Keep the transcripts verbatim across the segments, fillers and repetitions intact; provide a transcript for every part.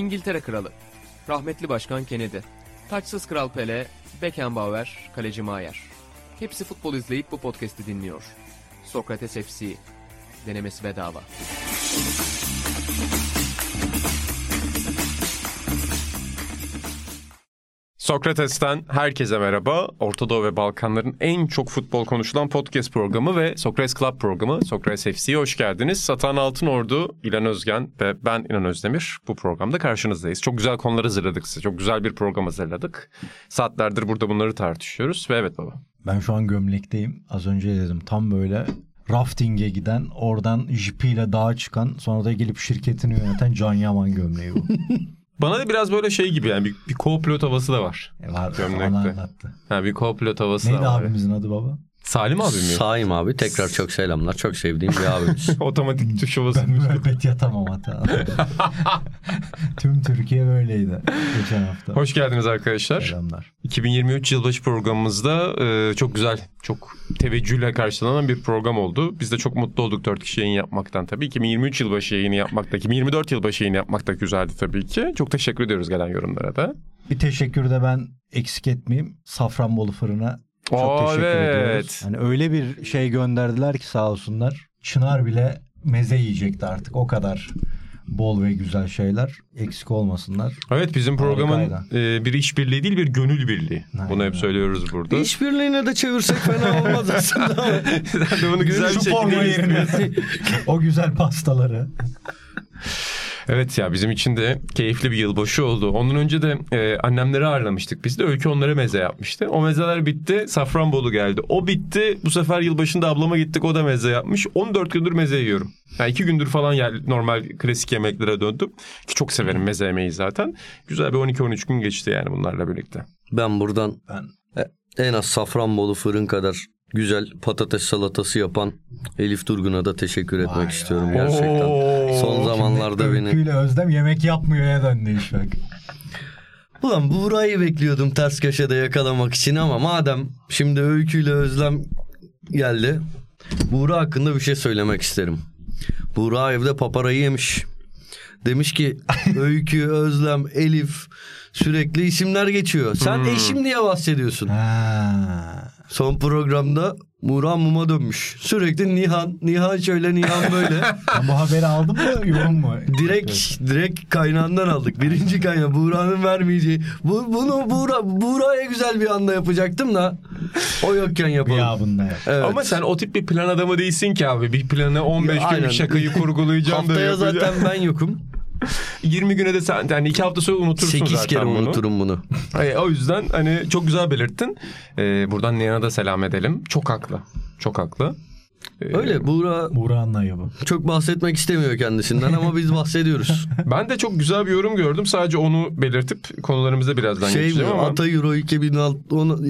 İngiltere Kralı, rahmetli Başkan Kennedy, taçsız Kral Pele, Beckenbauer, kaleci Maier. Hepsi futbol izleyip bu podcast'i dinliyor. Socrates F C, denemesi bedava. Sokrates'ten herkese merhaba. Orta Doğu ve Balkanların en çok futbol konuşulan podcast programı ve Socrates Club programı Socrates F C'ye hoş geldiniz. Atahan Altınordu, İlhan Özgen ve ben İnan Özdemir bu programda karşınızdayız. Çok güzel konular hazırladık size. Çok güzel bir program hazırladık. Saatlerdir burada bunları tartışıyoruz ve evet baba. Ben şu an gömlekteyim. Az önce dedim tam böyle rafting'e giden, oradan jipiyle dağa çıkan, sonra da gelip şirketini yöneten Can Yaman gömleği bu. Bana da biraz böyle şey gibi yani bir, bir co-pilot havası da var. E var. Ha, bir co-pilot havası Neydi da var. Neydi abimizin adı baba? Salim abim mi? Salim abi. Tekrar çok selamlar. Çok sevdiğim bir abimiz. Otomatik tuş havası. Ben müebbet yatamam hatta. Tüm Türkiye böyleydi geçen hafta. Hoş geldiniz arkadaşlar. Selamlar. iki bin yirmi üç yılbaşı programımızda e, çok güzel, çok teveccühle karşılanan bir program oldu. Biz de çok mutlu olduk dört kişi yayın yapmaktan tabii. iki bin yirmi üç yılbaşı yayını yapmakta, iki bin yirmi dört yılbaşı yayını yapmakta güzeldi tabii ki. Çok teşekkür ediyoruz gelen yorumlara da. Bir teşekkür de ben eksik etmeyeyim. Safranbolu fırına. Çok Aa, teşekkür evet. ediyoruz. Yani öyle bir şey gönderdiler ki sağ olsunlar. Çınar bile meze yiyecekti artık. O kadar bol ve güzel şeyler. Eksik olmasınlar. Evet, bizim programın e, bir işbirliği değil bir gönül birliği. Aynen. Bunu hep söylüyoruz burada. İşbirliğine de çevirsek fena olmaz aslında. Sen de bunu güzel bir şekilde o güzel pastaları. Evet ya, bizim için de keyifli bir yılbaşı oldu. Ondan önce de e, annemleri ağırlamıştık. Biz de Öykü onlara meze yapmıştı. O mezeler bitti. Safranbolu geldi. O bitti. Bu sefer yılbaşında ablama gittik. O da meze yapmış. on dört gündür meze yiyorum. Yani iki gündür falan yani normal klasik yemeklere döndüm. Ki çok severim meze yemeyi zaten. Güzel bir on iki on üç gün geçti yani bunlarla birlikte. Ben buradan ben... en az Safranbolu fırın kadar güzel patates salatası yapan Elif Durgun'a da teşekkür etmek Vay istiyorum ya. Gerçekten. Oo, son zamanlarda beni... Öyküyle Özlem yemek yapmıyor ya döndü iş bak. Ulan Buğra'yı bekliyordum ters köşede yakalamak için ama madem şimdi Öyküyle Özlem geldi. Buğra hakkında bir şey söylemek isterim. Buğra evde paparayı yemiş. Demiş ki Öykü, Özlem, Elif sürekli isimler geçiyor. Sen hmm. eşim diye bahsediyorsun. Ha. Son programda Buğra muma dönmüş. Sürekli Nihan, Nihan şöyle, Nihan böyle. Bu haberi aldın mı, yorum mu? Direkt, direkt kaynağından aldık. Birinci kaynağı Buğra'nın vermeyeceği. Bu, bunu Buğra, Buğra'ya güzel bir anda yapacaktım da o yokken yapalım. Ya bunda ya. Evet. Ama sen o tip bir plan adamı değilsin ki abi. Bir planı on beş ya, günlük şakayı kurgulayacağım da yapacağım. Haftaya zaten ben yokum. yirmi güne de sen yani iki hafta sonra unutursun sekiz zaten bunu. sekiz kere unuturum bunu. Hayır, o yüzden hani çok güzel belirttin. Ee, buradan Nena da selam edelim. Çok haklı. Çok haklı. Ee, Öyle Buğra... Buğra'nın ayıbı. Çok bahsetmek istemiyor kendisinden ama biz bahsediyoruz. Ben de çok güzel bir yorum gördüm. Sadece onu belirtip konularımıza birazdan şey geçeceğim ama... Ata Euro iki bin altı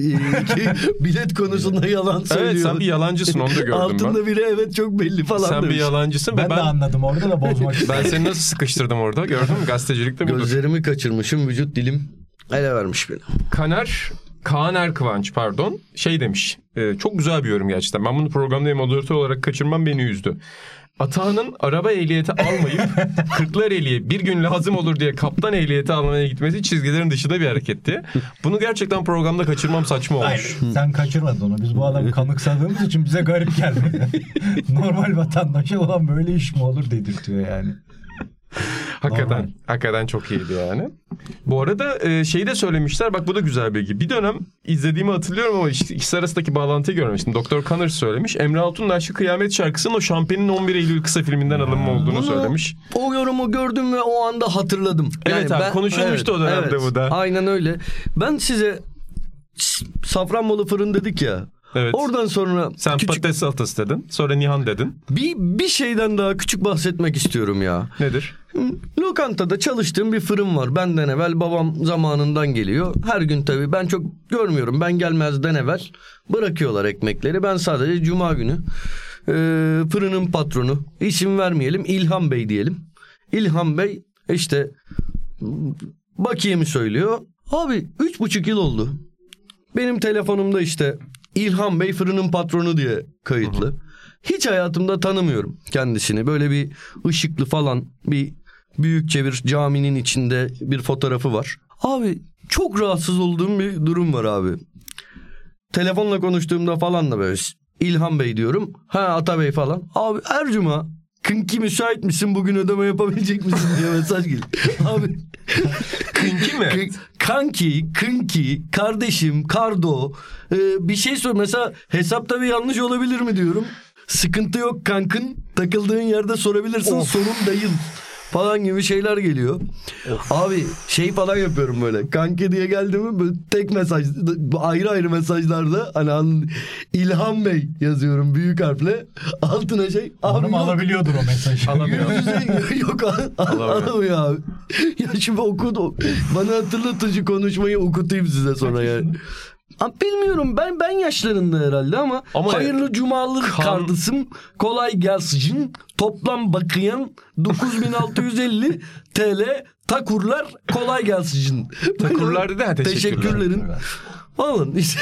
bilet konusunda yalan söylüyor. Evet, sen bir yalancısın, onu da gördüm. Altında ben. Biri evet çok belli falan sen demiş. Bir yalancısın. Ben, ben de anladım orada da bozmak istedim. Ben seni nasıl sıkıştırdım orada, gördün mü? Gazetecilikte budur. Gözlerimi kaçırmışım, vücut dilim ele vermiş beni. Kanar... Kaan Erkıvanç pardon şey demiş. E, çok güzel bir yorum gerçekten. Ben bunu programda moderatör olarak kaçırmam beni üzdü. Atahan'ın araba ehliyeti almayıp kırklar ehliye bir gün lazım olur diye kaptan ehliyeti almaya gitmesi çizgilerin dışında bir hareketti. Bunu gerçekten programda kaçırmam saçma olmuş. Hayır, sen kaçırmadın onu. Biz bu adamı kanıksadığımız için bize garip geldi. Normal vatandaşa olan böyle iş mi olur dedirtiyor yani. hakikaten Normal. hakikaten çok iyiydi yani. Bu arada e, şeyi de söylemişler. Bak bu da güzel bilgi. Bir dönem izlediğimi hatırlıyorum ama işte ikisi arasındaki bağlantıyı görmemiştim. Doktor Connor söylemiş. Emre Altun'un Aşkı Kıyamet şarkısının o Şampen'in on bir Eylül kısa filminden alınma olduğunu Bunu, söylemiş. O yorumu gördüm ve o anda hatırladım. Yani evet abi, ben, konuşulmuştu evet, o dönemde evet, bu da. Aynen öyle. Ben size Safranbolu fırın dedik ya. Evet. Oradan sonra sen küçük... patates salatası dedin. Sonra Nihan dedin. Bir bir şeyden daha küçük bahsetmek istiyorum ya. Nedir? Lokantada çalıştığım bir fırın var. Benden evvel babam zamanından geliyor. Her gün tabii ben çok görmüyorum. Ben gelmezden evvel bırakıyorlar ekmekleri. Ben sadece cuma günü e, fırının patronu, isim vermeyelim, İlhan Bey diyelim. İlhan Bey işte bakiyemi söylüyor. Abi üç buçuk yıl oldu. Benim telefonumda işte İlhan Bey fırının patronu diye kayıtlı. Hı hı. Hiç hayatımda tanımıyorum kendisini. Böyle bir ışıklı falan bir büyükçe bir caminin içinde bir fotoğrafı var. Abi çok rahatsız olduğum bir durum var abi. Telefonla konuştuğumda falan da böyle İlhan Bey diyorum. Ha Atabey falan. Abi her cuma kınki müsait misin, bugün ödeme yapabilecek misin diye mesaj geliyor. Abi kınki mi? K- kanki, kınki, kardeşim, kardo ee, bir şey sor. Mesela hesapta bir yanlış olabilir mi diyorum. Sıkıntı yok kankın, takıldığın yerde sorabilirsin, of, sorun değil falan gibi şeyler geliyor. Of. Abi şey falan yapıyorum böyle. Kanki diye geldi mi böyle tek mesaj, ayrı ayrı mesajlarda hani İlhan Bey yazıyorum büyük harfle. Altına şey. Hanım alabiliyordur o mesajı. Alamıyor. Yok al, alamıyor abi. Ya şimdi okut. Bana hatırlatıcı konuşmayı okutayım size sonra yani. Bilmiyorum ben ben yaşlarında herhalde ama, ama hayırlı e, cumalı kan... kardeşim kolay gelsin, toplam bakıyan dokuz bin altı yüz elli TL takurlar kolay gelsin. Takurlar dedi ha, teşekkürler. Teşekkürlerin. Oğlum işte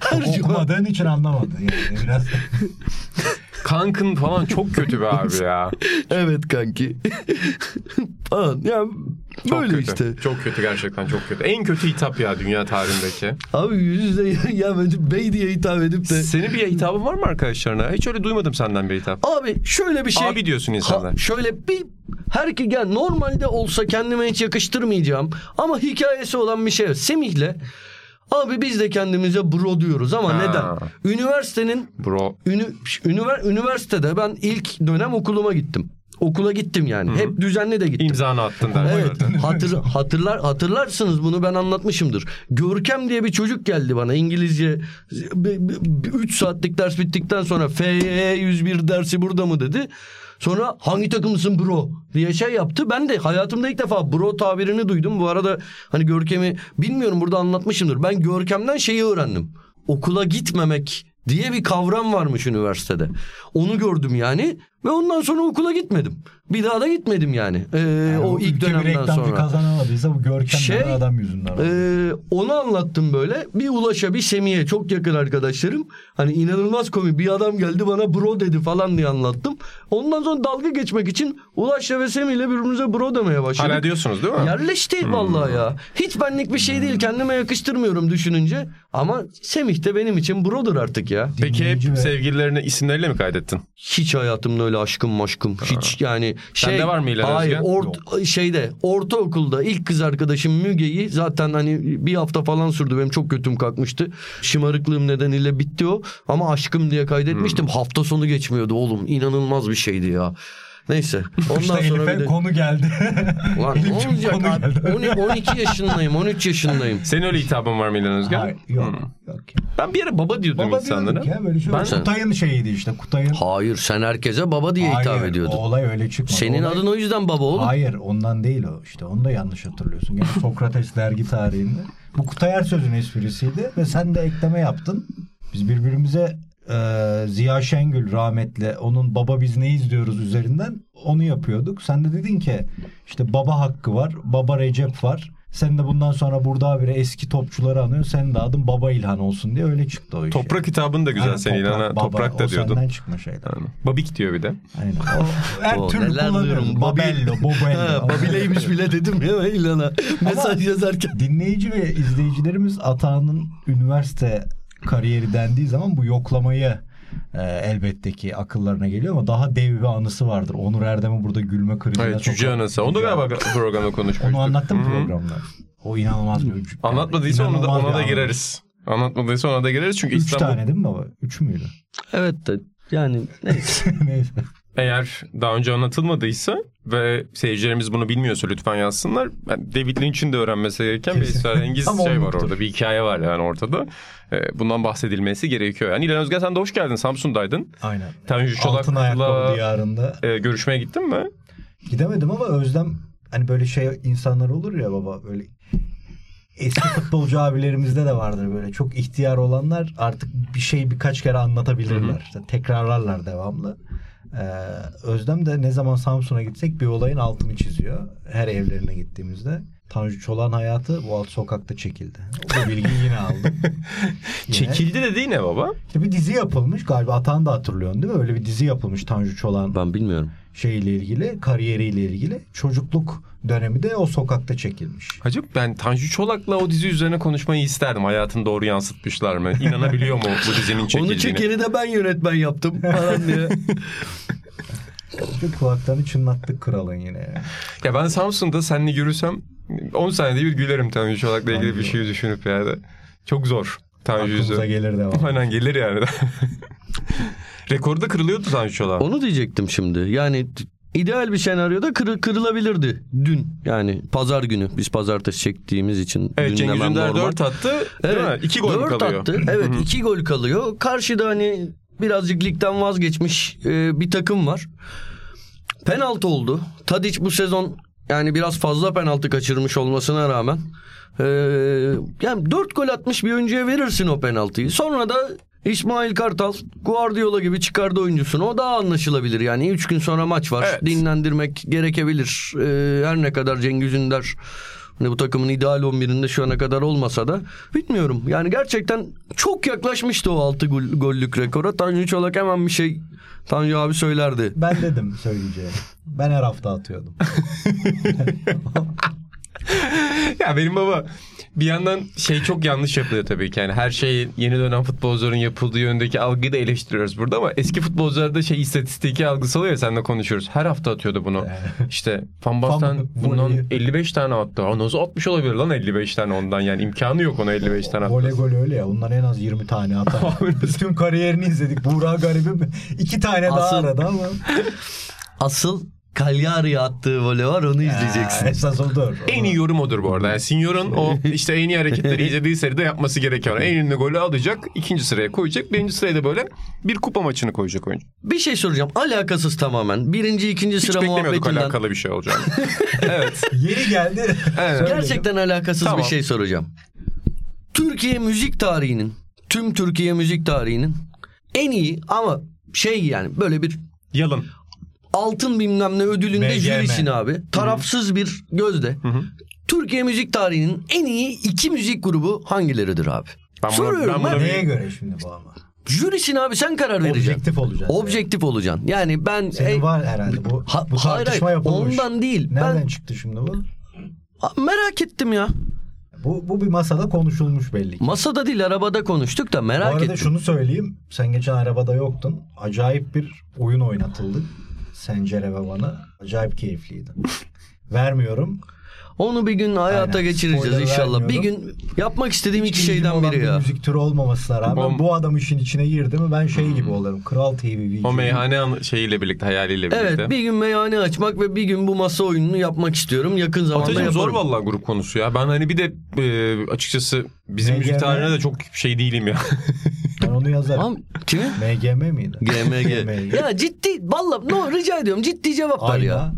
her cuma. Okumadığın için anlamadın yani biraz. Kankın falan çok kötü be abi ya. Evet kanki. Falan ya. Çok böyle kötü. İşte. Çok kötü gerçekten, çok kötü. En kötü hitap ya dünya tarihindeki. Abi yüz yüze ya, ya bence bey diye hitap edip de. Senin bir hitabın var mı arkadaşlarına? Hiç öyle duymadım senden bir hitap. Abi şöyle bir şey. Abi diyorsun insanlar. Ha, şöyle bir herkes ya normalde olsa kendime hiç yakıştırmayacağım ama hikayesi olan bir şey. Semih'le abi biz de kendimize bro diyoruz ama ha. neden? Üniversitenin bro. Ünü, ünivers, üniversitede ben ilk dönem okuluma gittim. Okula gittim yani. Hı-hı. Hep düzenli de gittim. İmzanı attın da. Evet. Hatır, hatırlar hatırlarsınız bunu, ben anlatmışımdır. Görkem diye bir çocuk geldi bana İngilizce. üç saatlik ders bittikten sonra F Y yüz bir dersi burada mı dedi. Sonra hangi takımsın bro diye şey yaptı. Ben de hayatımda ilk defa bro tabirini duydum. Bu arada hani Görkem'i bilmiyorum, burada anlatmışımdır. Ben Görkem'den şeyi öğrendim. Okula gitmemek diye bir kavram varmış üniversitede. Onu gördüm yani ve ondan sonra okula gitmedim. Bir daha da gitmedim yani. Ee, yani o ilk dönemden sonra. Bir kazanamadıysa bu Görkem'den şey, adam yüzünden. E, onu anlattım böyle. Bir Ulaş'a, bir Semih'e, çok yakın arkadaşlarım. Hani inanılmaz komik bir adam geldi bana bro dedi falan diye anlattım. Ondan sonra dalga geçmek için Ulaş'la ve Semih'le birbirimize bro demeye başladık. Hala diyorsunuz değil mi? Yerleşti hmm. vallahi ya. Hiç benlik bir şey değil. Kendime yakıştırmıyorum düşününce. Ama Semih de benim için brodur artık ya. Peki hep sevgililerine isimleriyle mi kaydettin? Hiç hayatımda öyle aşkım maşkım. Ha. Hiç yani. Şey, sende var mı İlhan Özgen? Hayır. Or- şeyde ortaokulda ilk kız arkadaşım Müge'yi zaten hani bir hafta falan sürdü. Benim çok götüm kalkmıştı. Şımarıklığım nedeniyle bitti o. Ama aşkım diye kaydetmiştim. Hmm. Hafta sonu geçmiyordu oğlum. İnanılmaz bir şeydi ya. Neyse. Ondan işte sonra Elif'e de... konu geldi. Ulan ne olacak abi? on iki yaşındayım, on üç yaşındayım. Senin öyle hitabın var mı İlhan Özgen? Hayır, yok, hmm. yok. Ben bir yere baba diyordum baba insanlara. Baba diyorduk ya böyle şey. Ben... Kutay'ın şeyiydi işte Kutay'ın. Hayır, sen herkese baba diye Hayır, hitap ediyordun. Hayır, olay öyle çıkmadı. Senin olay... adın o yüzden baba oğlum. Hayır, ondan değil o işte. Onu da yanlış hatırlıyorsun. Yani Socrates dergi tarihinde. Bu Kutay her sözün esprisiydi ve sen de ekleme yaptın. Biz birbirimize... Ee, Ziya Şengül rahmetli, onun baba biz ne izliyoruz üzerinden onu yapıyorduk. Sen de dedin ki işte baba hakkı var, baba Recep var. Sen de bundan sonra burada abire eski topçuları anıyorsun. Senin de adın baba İlhan olsun diye öyle çıktı o iş. Toprak hitabın da güzel yani, senin İlhan'a. Toprak, toprak da diyordun. O senden çıkma şeyden. Yani. Babik diyor bir de. Aynen. O, her o, türlü kullanıyorum. Babello, Bobello. Babileymiş bile dedim ya İlhan'a. Mesaj yazarken. Dinleyici ve izleyicilerimiz Atahan'ın üniversite kariyeri dendiği zaman bu yoklamayı e, elbette ki akıllarına geliyor ama daha dev bir anısı vardır. Onur Erdem'i burada gülme krizine sokar. Cüce anısı. Onu da galiba programda konuşmuştuk. Onu anlattım mı programda? O inanılmaz bir cüce. Anlatmadıysa ona da, ona da gireriz. Anlatmadıysa ona da gireriz çünkü İstanbul... Üç tane değil mi baba? Üç müydü? Evet de yani neyse. Neyse. Eğer daha önce anlatılmadıysa ve seyircilerimiz bunu bilmiyorsa lütfen yazsınlar. Yani David Lynch'in de öğrenmesi gereken bir İsrail-İngiliz şey var orada. Bir hikaye var yani ortada. Bundan bahsedilmesi gerekiyor. Yani İlhan Özgen sen de hoş geldin. Samsun'daydın. Aynen. Tanju Çolak'la diyarında görüşmeye gittin mi? Gidemedim ama Özlem hani böyle şey insanlar olur ya baba böyle... Eski futbolcu abilerimizde de vardır böyle çok ihtiyar olanlar artık bir şey birkaç kere anlatabilirler. İşte tekrarlarlar devamlı. Ee, Özlem de ne zaman Samsun'a gitsek bir olayın altını çiziyor. Her evlerine gittiğimizde. Tanju Çolak'ın hayatı bu alt sokakta çekildi. O bilgiyi yine aldım. Yine. Çekildi de değil ne baba? İşte bir dizi yapılmış galiba Atan da hatırlıyorsun değil mi? Öyle bir dizi yapılmış Tanju Çolak'ın. Ben bilmiyorum. şeyle ilgili, kariyeriyle ilgili çocukluk dönemi de o sokakta çekilmiş. Hacım, ben Tanju Çolak'la o dizi üzerine konuşmayı isterdim. Hayatını doğru yansıtmışlar mı? İnanabiliyor mu bu dizinin çekildiğini? Onu çekeni de ben yönetmen yaptım falan diye. Kulaklarını çınlattık kralın yine. Ya, ya ben Samsun'da seninle yürüsem on saniyede bir gülerim Tanju Çolak'la ilgili bir şey düşünüp ya da. Çok zor. Tanju aklımıza gelir de. Aynen gelir yani. Rekoru da kırılıyordu Tanju Çolak. Onu diyecektim şimdi. Yani ideal bir senaryoda kır, kırılabilirdi dün. Yani pazar günü. Biz pazartesi çektiğimiz için. Evet, Cengiz Ünder dört attı. Evet. iki gol dört kalıyor. Attı. Evet, iki gol kalıyor. Karşıda hani birazcık ligden vazgeçmiş e, bir takım var. Penaltı oldu. Tadiç bu sezon yani biraz fazla penaltı kaçırmış olmasına rağmen e, yani dört gol atmış bir oyuncuya verirsin o penaltıyı. Sonra da İsmail Kartal Guardiola gibi çıkardı oyuncusunu. O daha anlaşılabilir yani. Üç gün sonra maç var. Evet. Dinlendirmek gerekebilir. E, her ne kadar Cengiz Ünder hani bu takımın ideal on birinde şu ana kadar olmasa da bilmiyorum. Yani gerçekten çok yaklaşmıştı o altı gol, gollük rekora. Tanju Çolak hemen bir şey Tanju abi söylerdi. Ben dedim söyleyeceğim. Ben her hafta atıyordum. Ya benim baba bir yandan şey çok yanlış yapılıyor tabii ki. Yani her şeyi yeni dönem futbolcuların yapıldığı yöndeki algıyı da eleştiriyoruz burada ama eski futbolcularda şey istatistiki algısı oluyor ya, seninle konuşuyoruz. Her hafta atıyordu bunu. İşte Van Basten bundan elli beş tane attı. Ha, nasıl atmış olabilir lan elli beş tane ondan yani, imkanı yok ona elli beş tane attı. Voley gol öyle ya, ondan en az yirmi tane atar. Tüm kariyerini izledik. Buğra garibim iki tane asıl, daha aradı ama. Asıl Cagliari'ye attığı voley var, onu izleyeceksin. Ee, esas odur. En iyi yorum odur bu arada. Yani Signor'un o işte en iyi hareketleri izlediği seride yapması gerekiyor. En ünlü golü alacak, ikinci sıraya koyacak. Birinci sıraya da böyle bir kupa maçını koyacak oyuncu. Bir şey soracağım. Alakasız tamamen. Birinci, ikinci hiç sıra muhabbetinden. Hiç beklemiyorduk alakalı bir şey olacağını. Evet. Yeri geldi. Evet. Gerçekten alakasız tamam. Bir şey soracağım. Türkiye müzik tarihinin, tüm Türkiye müzik tarihinin en iyi ama şey yani böyle bir... Yalın. Altın bilmem ne ödülünde jürisin abi. Tarafsız Hı-hı. bir gözle. Hı-hı. Türkiye müzik tarihinin en iyi iki müzik grubu hangileridir abi? Ben soruyorum buna, ben. Neye göre şimdi bu ama? Jürisin abi, sen karar Objektif vereceksin. Objektif olacaksın. Objektif yani. olacaksın. Yani ben... Senin e, var herhalde bu, ha, bu tartışma hayır, yapılmış. Ondan değil. Nereden ben, çıktı şimdi bu? Merak ettim ya. Bu, bu bir masada konuşulmuş belli ki. Masada değil, arabada konuştuk da merak ettim. Bu arada ettim. Şunu söyleyeyim. Sen geçen arabada yoktun. Acayip bir oyun oynatıldı. Sencere ve bana acayip keyifliydi. Vermiyorum. Onu bir gün hayata aynen. Geçireceğiz inşallah. Bir gün yapmak istediğim iki şeyden biri ya. Müzik türü olmamasına rağmen Bom. bu adam işin içine girdi mi ben şey gibi olurum. Kral T V. O meyhane şeyiyle birlikte, hayaliyle birlikte. Evet, bir gün meyhane açmak ve bir gün bu masa oyununu yapmak istiyorum. Yakın zamanda Atacığım, yaparım. Zor vallahi grup konusu ya. Ben hani bir de e, açıkçası bizim M G M müzik tarihine de çok şey değilim ya. Ben onu yazarım. Tamam. Kimi? M G M miydi? G M G. Ya ciddi vallahi no, rica ediyorum ciddi cevap ver ya.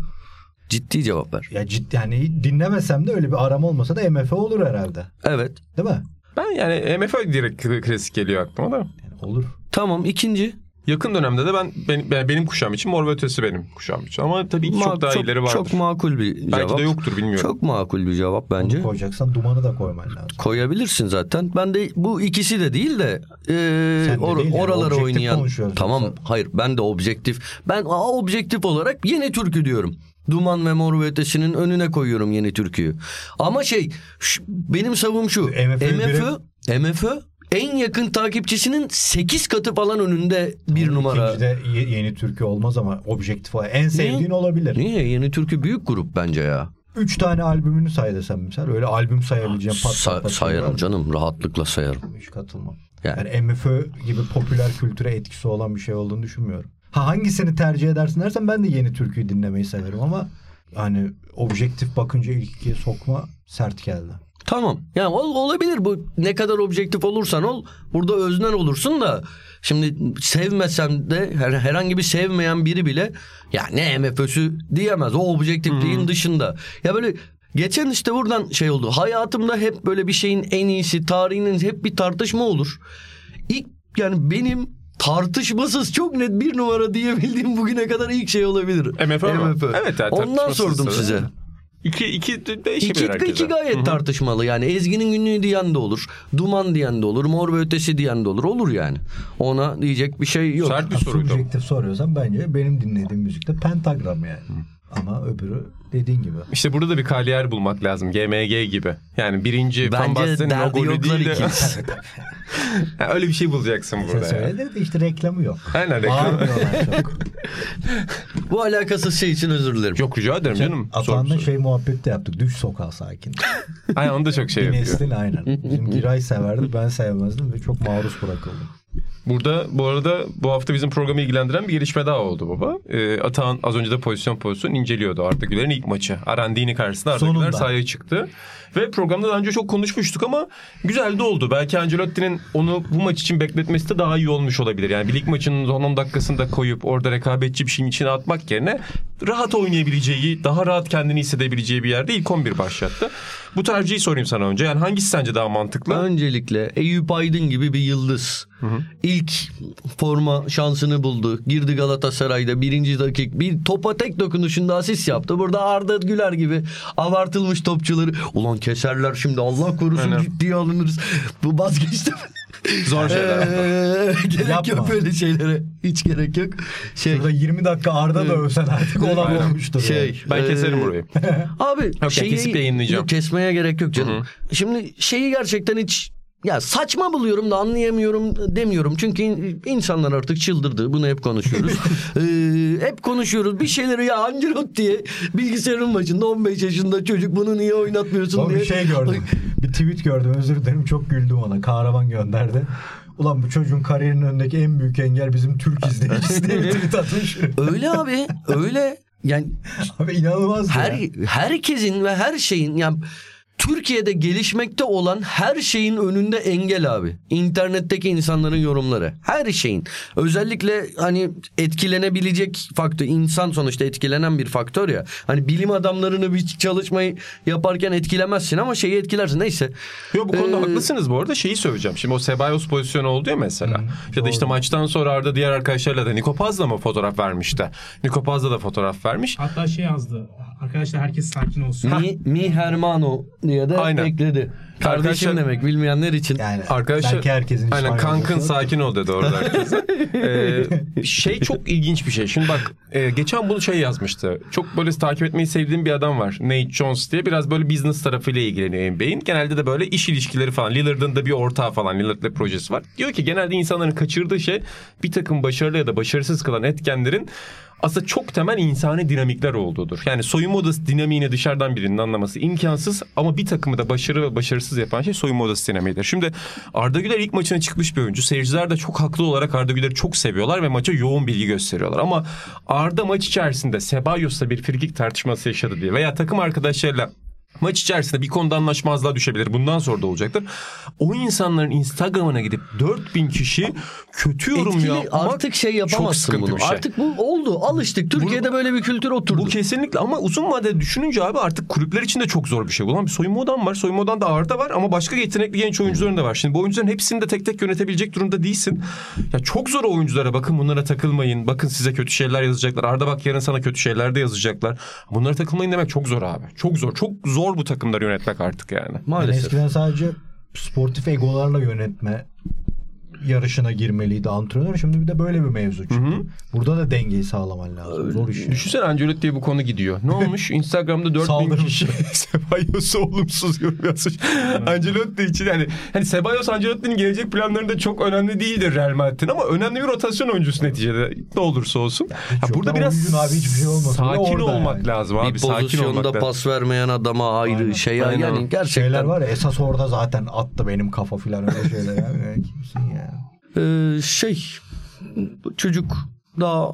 Ciddi cevap ver. Ya ciddi yani, dinlemesem de öyle bir arama olmasa da M F olur herhalde. Evet. Değil mi? Ben yani M F direkt klasik geliyor aklıma da. Yani olur. Tamam, ikinci. Yakın dönemde de ben, ben benim kuşağım için Mor ve Ötesi benim kuşağım için. Ama tabii Ma- çok daha çok, ileri vardır. Çok makul bir cevap. Belki de yoktur, bilmiyorum. Çok makul bir cevap bence. Onu koyacaksan Duman'ı da koyman lazım. Koyabilirsin zaten. Ben de bu ikisi de değil de e, de or- değil oralara yani, oynayan. Tamam mesela. Hayır, ben de objektif. Ben a, objektif olarak yeni türkü diyorum. Duman ve Mor ve Ötesi'nin önüne koyuyorum yeni türküyü. Ama şey ş- benim savım şu. M F Ö en yakın takipçisinin sekiz katı falan önünde bir tamam, numara. İkincide yeni türkü olmaz ama objektif olarak en sevdiğin niye? Olabilir. Niye? Yeni türkü büyük grup bence ya. Üç tane albümünü say desem mesela. Öyle albüm sayabileceğim. Pat, Sa- pat, pat, sayarım var. Canım. Rahatlıkla sayarım. Hiç katılmam. Yani, yani M F Ö gibi popüler kültüre etkisi olan bir şey olduğunu düşünmüyorum. Ha, hangisini tercih edersin dersen ben de yeni türküyü dinlemeyi severim ama yani objektif bakınca ilk ikiye sokma sert geldi. Tamam. Yani olabilir bu, ne kadar objektif olursan ol burada öznel olursun da şimdi sevmesem de her, herhangi bir sevmeyen biri bile ya ne M F Ö'sü diyemez. O objektifliğin hmm. dışında. Ya böyle geçen işte buradan şey oldu. Hayatımda hep böyle bir şeyin en iyisi, tarihinin hep bir tartışma olur. İlk yani benim tartışmasız çok net bir numara diyebildiğim bugüne kadar ilk şey olabilir. M F Ö. Evet, yani ondan sordum size. İki, iki, beş iki, iki, iki gayet Hı-hı. tartışmalı. Yani Ezgi'nin günlüğü diyen de olur. Duman diyen de olur. Mor ve ötesi diyen de olur. Olur yani. Ona diyecek bir şey yok. Sert bir soru. Subjektif soruyorsan bence benim dinlediğim müzikte pentagram yani. Hı. Ama öbürü dediğin gibi. İşte burada da bir kariyer bulmak lazım. G M G gibi. Yani birinci Pambas'ın logolu değil de. Yani öyle bir şey bulacaksın burada. Sen yani. Söyledi de işte reklamı yok. Aynen reklamı yok. Bu alakasız şey için özür dilerim. Yok rica ederim canım. Atahan'la şey muhabbet de yaptık. Düş sokağa sakin. Aynen onu da çok şey yapıyor. Neslin aynen. Bizim Giray severdi, ben sevmezdim ve çok maruz bırakıldım. Burada bu arada bu hafta bizim programı ilgilendiren bir gelişme daha oldu baba. Ee, Atahan az önce de pozisyon pozisyon inceliyordu Arda Güler'in ilk maçı. Arandini karşısında Arda Güler sahaya çıktı. Ve programda daha önce çok konuşmuştuk ama güzel de oldu. Belki Ancelotti'nin onu bu maç için bekletmesi de daha iyi olmuş olabilir. Yani bir lig maçının on on dakikasında koyup orada rekabetçi bir şeyin içine atmak yerine rahat oynayabileceği, daha rahat kendini hissedebileceği bir yerde ilk on bir başlattı. Bu tercihi sorayım sana önce. Yani hangisi sence daha mantıklı? Öncelikle Eyüp Aydın gibi bir yıldız. Hı hı. İlk forma şansını buldu. Girdi Galatasaray'da birinci dakik. Bir topa tek dokunuşunda asist yaptı. Burada Arda Güler gibi abartılmış topçuları. Ulan keserler şimdi Allah korusun Aynen. ciddiye alınırız. Bu vazgeçtim. Zor şeyler. Ee, gerek Yapma. Yok böyle şeylere. Hiç gerek yok. Şey, şurada yirmi dakika Arda e, da övsen artık olan olmuştur. Şey, yani. Ben keserim e, burayı. Abi okay, şeyi kesip yayınlayacağım. Kesmeye gerek yok canım. Hı-hı. Şimdi şeyi gerçekten hiç ya saçma buluyorum da anlayamıyorum demiyorum. Çünkü insanlar artık çıldırdı. Bunu hep konuşuyoruz. ee, hep konuşuyoruz. Bir şeyleri ya Ancelotti diye bilgisayarın başında on beş yaşında çocuk bunu niye oynatmıyorsun Son diye. Bir şey gördüm. Bir tweet gördüm. Özür dilerim. Çok güldüm ona. Kahraman gönderdi. Ulan bu çocuğun kariyerinin önündeki en büyük engel bizim Türk izleyicisi diye bir tweet atmış. Öyle abi. Öyle. Yani abi inanılmaz her, ya. Herkesin ve her şeyin yani Türkiye'de gelişmekte olan her şeyin önünde engel abi. İnternetteki insanların yorumları. Her şeyin. Özellikle hani etkilenebilecek faktör. İnsan sonuçta etkilenen bir faktör ya. Hani bilim adamlarını bir çalışmayı yaparken etkilemezsin ama şeyi etkilersin. Neyse. Yok bu konuda ee... haklısınız bu arada. Şeyi söyleyeceğim. Şimdi o Sebayos pozisyonu oldu ya mesela. Hmm, ya da işte maçtan sonra Arda diğer arkadaşlarla da Nikopaz'la mı fotoğraf vermiş de. Nikopaz'la da fotoğraf vermiş. Hatta şey yazdı. Arkadaşlar herkes sakin olsun. Mi, mi Hermano diye de aynen. ekledi. Kardeşim arkadaşlar, demek bilmeyenler için. Yani, arkadaşlar herkesin aynen kankın sakin ol dedi orada herkese. ee, şey çok ilginç bir şey. Şimdi bak e, geçen bunu şey yazmıştı. Çok böyle takip etmeyi sevdiğim bir adam var. Nate Jones diye biraz böyle business tarafıyla ilgileniyor N B A'in. Genelde de böyle iş ilişkileri falan. Lillard'ın da bir ortağı falan. Lillard'la projesi var. Diyor ki genelde insanların kaçırdığı şey bir takım başarılı ya da başarısız kılan etkenlerin aslında çok temel insani dinamikler olduğudur. Yani soyunma odası dinamiğini dışarıdan birinin anlaması imkansız ama bir takımı da başarı ve başarısız yapan şey soyunma odası dinamiğidir. Şimdi Arda Güler ilk maçına çıkmış bir oyuncu. Seyirciler de çok haklı olarak Arda Güler'i çok seviyorlar ve maça yoğun bilgi gösteriyorlar. Ama Arda maç içerisinde Sebayos'la bir frikik tartışması yaşadı diye veya takım arkadaşlarıyla maç içerisinde bir konuda anlaşmazlığa düşebilir. Bundan sonra da olacaktır. O insanların Instagram'ına gidip dört bin kişi kötü yorum Etkili, yapmak artık şey yapamazsın bunu. Şey. Artık bu oldu. Alıştık. Türkiye'de bu, böyle bir kültür oturdu. Bu kesinlikle ama uzun vadede düşününce abi artık kulüpler için de çok zor bir şey. Ulan bir soyunma odam var. Soyunma odan da Arda var ama başka yetenekli genç oyuncuların da var. Şimdi bu oyuncuların hepsini de tek tek yönetebilecek durumda değilsin. Ya çok zor oyunculara bakın bunlara takılmayın. Bakın size kötü şeyler yazacaklar. Arda bak yarın sana kötü şeyler de yazacaklar. Bunlara takılmayın demek çok zor abi. Çok zor. Çok zor. Zor bu takımları yönetmek artık yani. Maalesef. Yani eskiden sadece sportif egolarla yönetme yarışına girmeliydi antrenör. Şimdi bir de böyle bir mevzu çıktı. Hı-hı. Burada da dengeyi sağlaman lazım. Zor iş. Düşünsene yani. Ancelotti diye bu konu gidiyor. Ne olmuş? Instagram'da dört bin kişi Sebayos'u olumsuz yorum yazmış. Ancelotti için yani hani Sebayos Ancelotti'nin gelecek planlarında çok önemli değildir Real Madrid'in ama önemli bir rotasyon oyuncusu neticede. Ne olursa olsun. Yani ya burada biraz abi, hiçbir şey sakin olmak yani. Lazım abi. Bir pozisyonda pas lazım. Vermeyen adama ayrı aynen. şey aynen. yani gerçekten. Şeyler var ya esas orada zaten attı benim kafa filan öyle şeyler yani. Kimsin ya? Ee, şey çocuk daha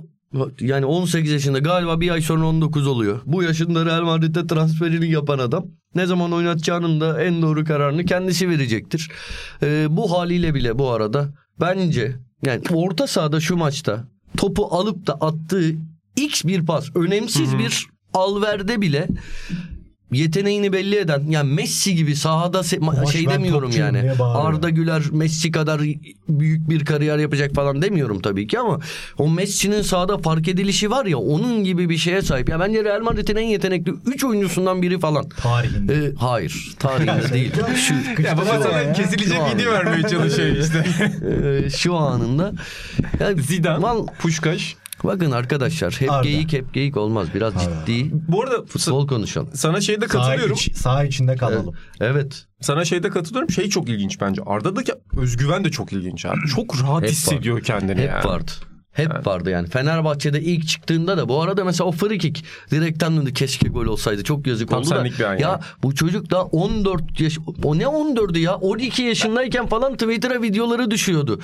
yani on sekiz yaşında galiba bir ay sonra on dokuz oluyor. Bu yaşında Real Madrid'de transferini yapan adam ne zaman oynatacağının da en doğru kararını kendisi verecektir. Ee, bu haliyle bile bu arada bence yani orta sahada şu maçta topu alıp da attığı X bir pas önemsiz Hı-hı. bir alverde bile yeteneğini belli eden, yani Messi gibi sahada se- şey demiyorum yani. Arda Güler Messi kadar büyük bir kariyer yapacak falan demiyorum tabii ki, ama o Messi'nin sahada fark edilişi var ya, onun gibi bir şeye sahip. Ya bence Real Madrid'in en yetenekli üç oyuncusundan biri falan. Tarihinde. Ee, hayır, tarihinde değil. Şu, ya baba sana kesilecek video vermeye çalışıyor işte. ee, şu anında. Yani Zidane, mal, Puşkaş. Bakın arkadaşlar, hep Arda. geyik hep geyik olmaz. Biraz Arda. ciddi. Bu arada futbol konuşalım. Sana şeyde katılıyorum. Saha, iç, saha içinde kalalım. Ee, evet. Sana şeyde katılıyorum. Şey çok ilginç bence. Arda'daki özgüven de çok ilginç abi. Çok rahat hep hissediyor vardı. kendini hep yani. Hep vardı. Hep evet. vardı yani. Fenerbahçe'de ilk çıktığında da, bu arada mesela o free kick direkten döndü, keşke gol olsaydı. Çok yazık Tam oldu da. Ya, ya bu çocuk da on dört yaş, o ne on dördü ya, on iki yaşındayken falan Twitter'a videoları düşüyordu.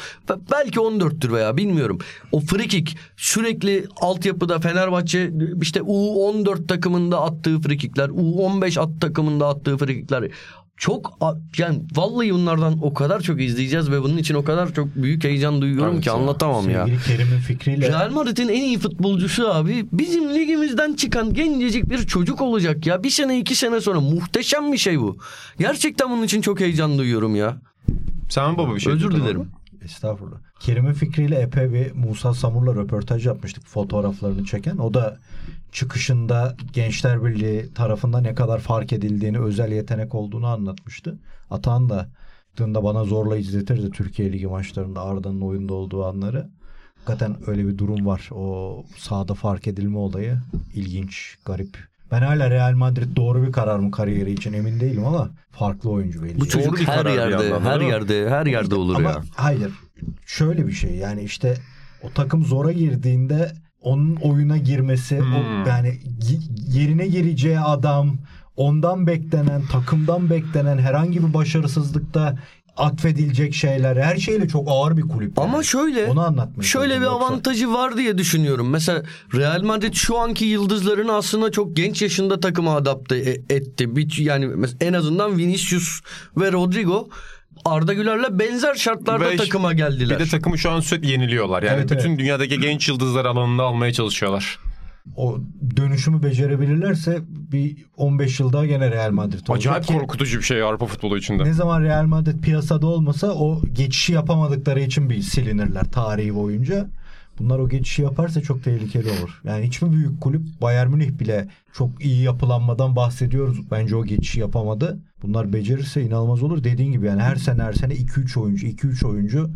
Belki on dörttür veya bilmiyorum. O free kick sürekli altyapıda Fenerbahçe işte U on dört takımında attığı free kickler, U on beş at takımında attığı free kickler. Çok yani vallahi bunlardan o kadar çok izleyeceğiz ve bunun için o kadar çok büyük heyecan duyuyorum evet ki ya. anlatamam Sevgili ya. Sevgili Kerim'in fikriyle. Real Madrid'in en iyi futbolcusu abi bizim ligimizden çıkan gencecik bir çocuk olacak ya. Bir sene iki sene sonra muhteşem bir şey bu. Gerçekten bunun için çok heyecan duyuyorum ya. Sen baba bir şey. Özür dilerim. Abi. Estağfurullah. Kerim'in fikriyle epey bir Musa Samur'la röportaj yapmıştık, fotoğraflarını çeken. O da çıkışında Gençler Birliği tarafından ne kadar fark edildiğini, özel yetenek olduğunu anlatmıştı. Atahan da çıktığında bana zorla izletirdi Türkiye Ligi maçlarında Arda'nın oyunda olduğu anları. Hakikaten öyle bir durum var. O sahada fark edilme olayı ilginç, garip. Ben hala Real Madrid doğru bir karar mı kariyeri için emin değilim ama farklı oyuncu belli. Bu çocuk doğru her yerde, yandan, her yerde, her yerde olur ama ya. Hayır, şöyle bir şey yani işte o takım zora girdiğinde onun oyuna girmesi, hmm. o, yani yerine gireceği adam, ondan beklenen, takımdan beklenen herhangi bir başarısızlıkta atfedilecek şeyler, her şeyle çok ağır bir kulüp. Ama yani. şöyle, Onu şöyle bir yoksa. avantajı var diye düşünüyorum. Mesela Real Madrid şu anki yıldızlarını aslında çok genç yaşında takıma adapte etti. Yani en azından Vinicius ve Rodrigo Arda Güler'le benzer şartlarda Beş, takıma geldiler. Bir de takımı şu an sürekli yeniliyorlar. Yani evet, bütün evet. dünyadaki genç yıldızlar alanında almaya çalışıyorlar. O dönüşümü becerebilirlerse bir on beş yıl daha gene Real Madrid olacak. Acayip ki, korkutucu bir şey Avrupa futbolu içinde. Ne zaman Real Madrid piyasada olmasa o geçişi yapamadıkları için bir silinirler tarihi boyunca. Bunlar o geçişi yaparsa çok tehlikeli olur. Yani hiçbir büyük kulüp, Bayern Münih bile çok iyi yapılanmadan bahsediyoruz. Bence o geçişi yapamadı. Bunlar becerirse inanılmaz olur. Dediğin gibi yani her sene her sene iki üç oyuncu, iki üç oyuncu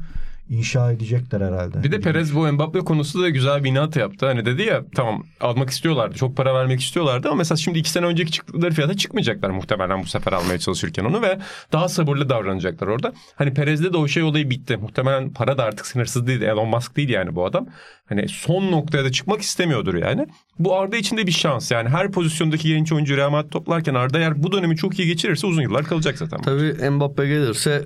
inşa edecekler herhalde. Bir de Perez bu Mbappe konusu da güzel bir inat yaptı. Hani dedi ya, tamam almak istiyorlardı, çok para vermek istiyorlardı ama mesela şimdi iki sene önceki çıktıkları fiyata çıkmayacaklar muhtemelen bu sefer almaya çalışırken onu ve daha sabırlı davranacaklar orada. Hani Perez'de de o şey olayı bitti. Muhtemelen para da artık sınırsız değil. Elon Musk değil yani bu adam. Hani son noktaya da çıkmak istemiyordur yani. Bu Arda için de bir şans. Yani her pozisyondaki genç oyuncu Real Madrid toplarken Arda eğer bu dönemi çok iyi geçirirse uzun yıllar kalacak zaten. Tabii Mbappe gelirse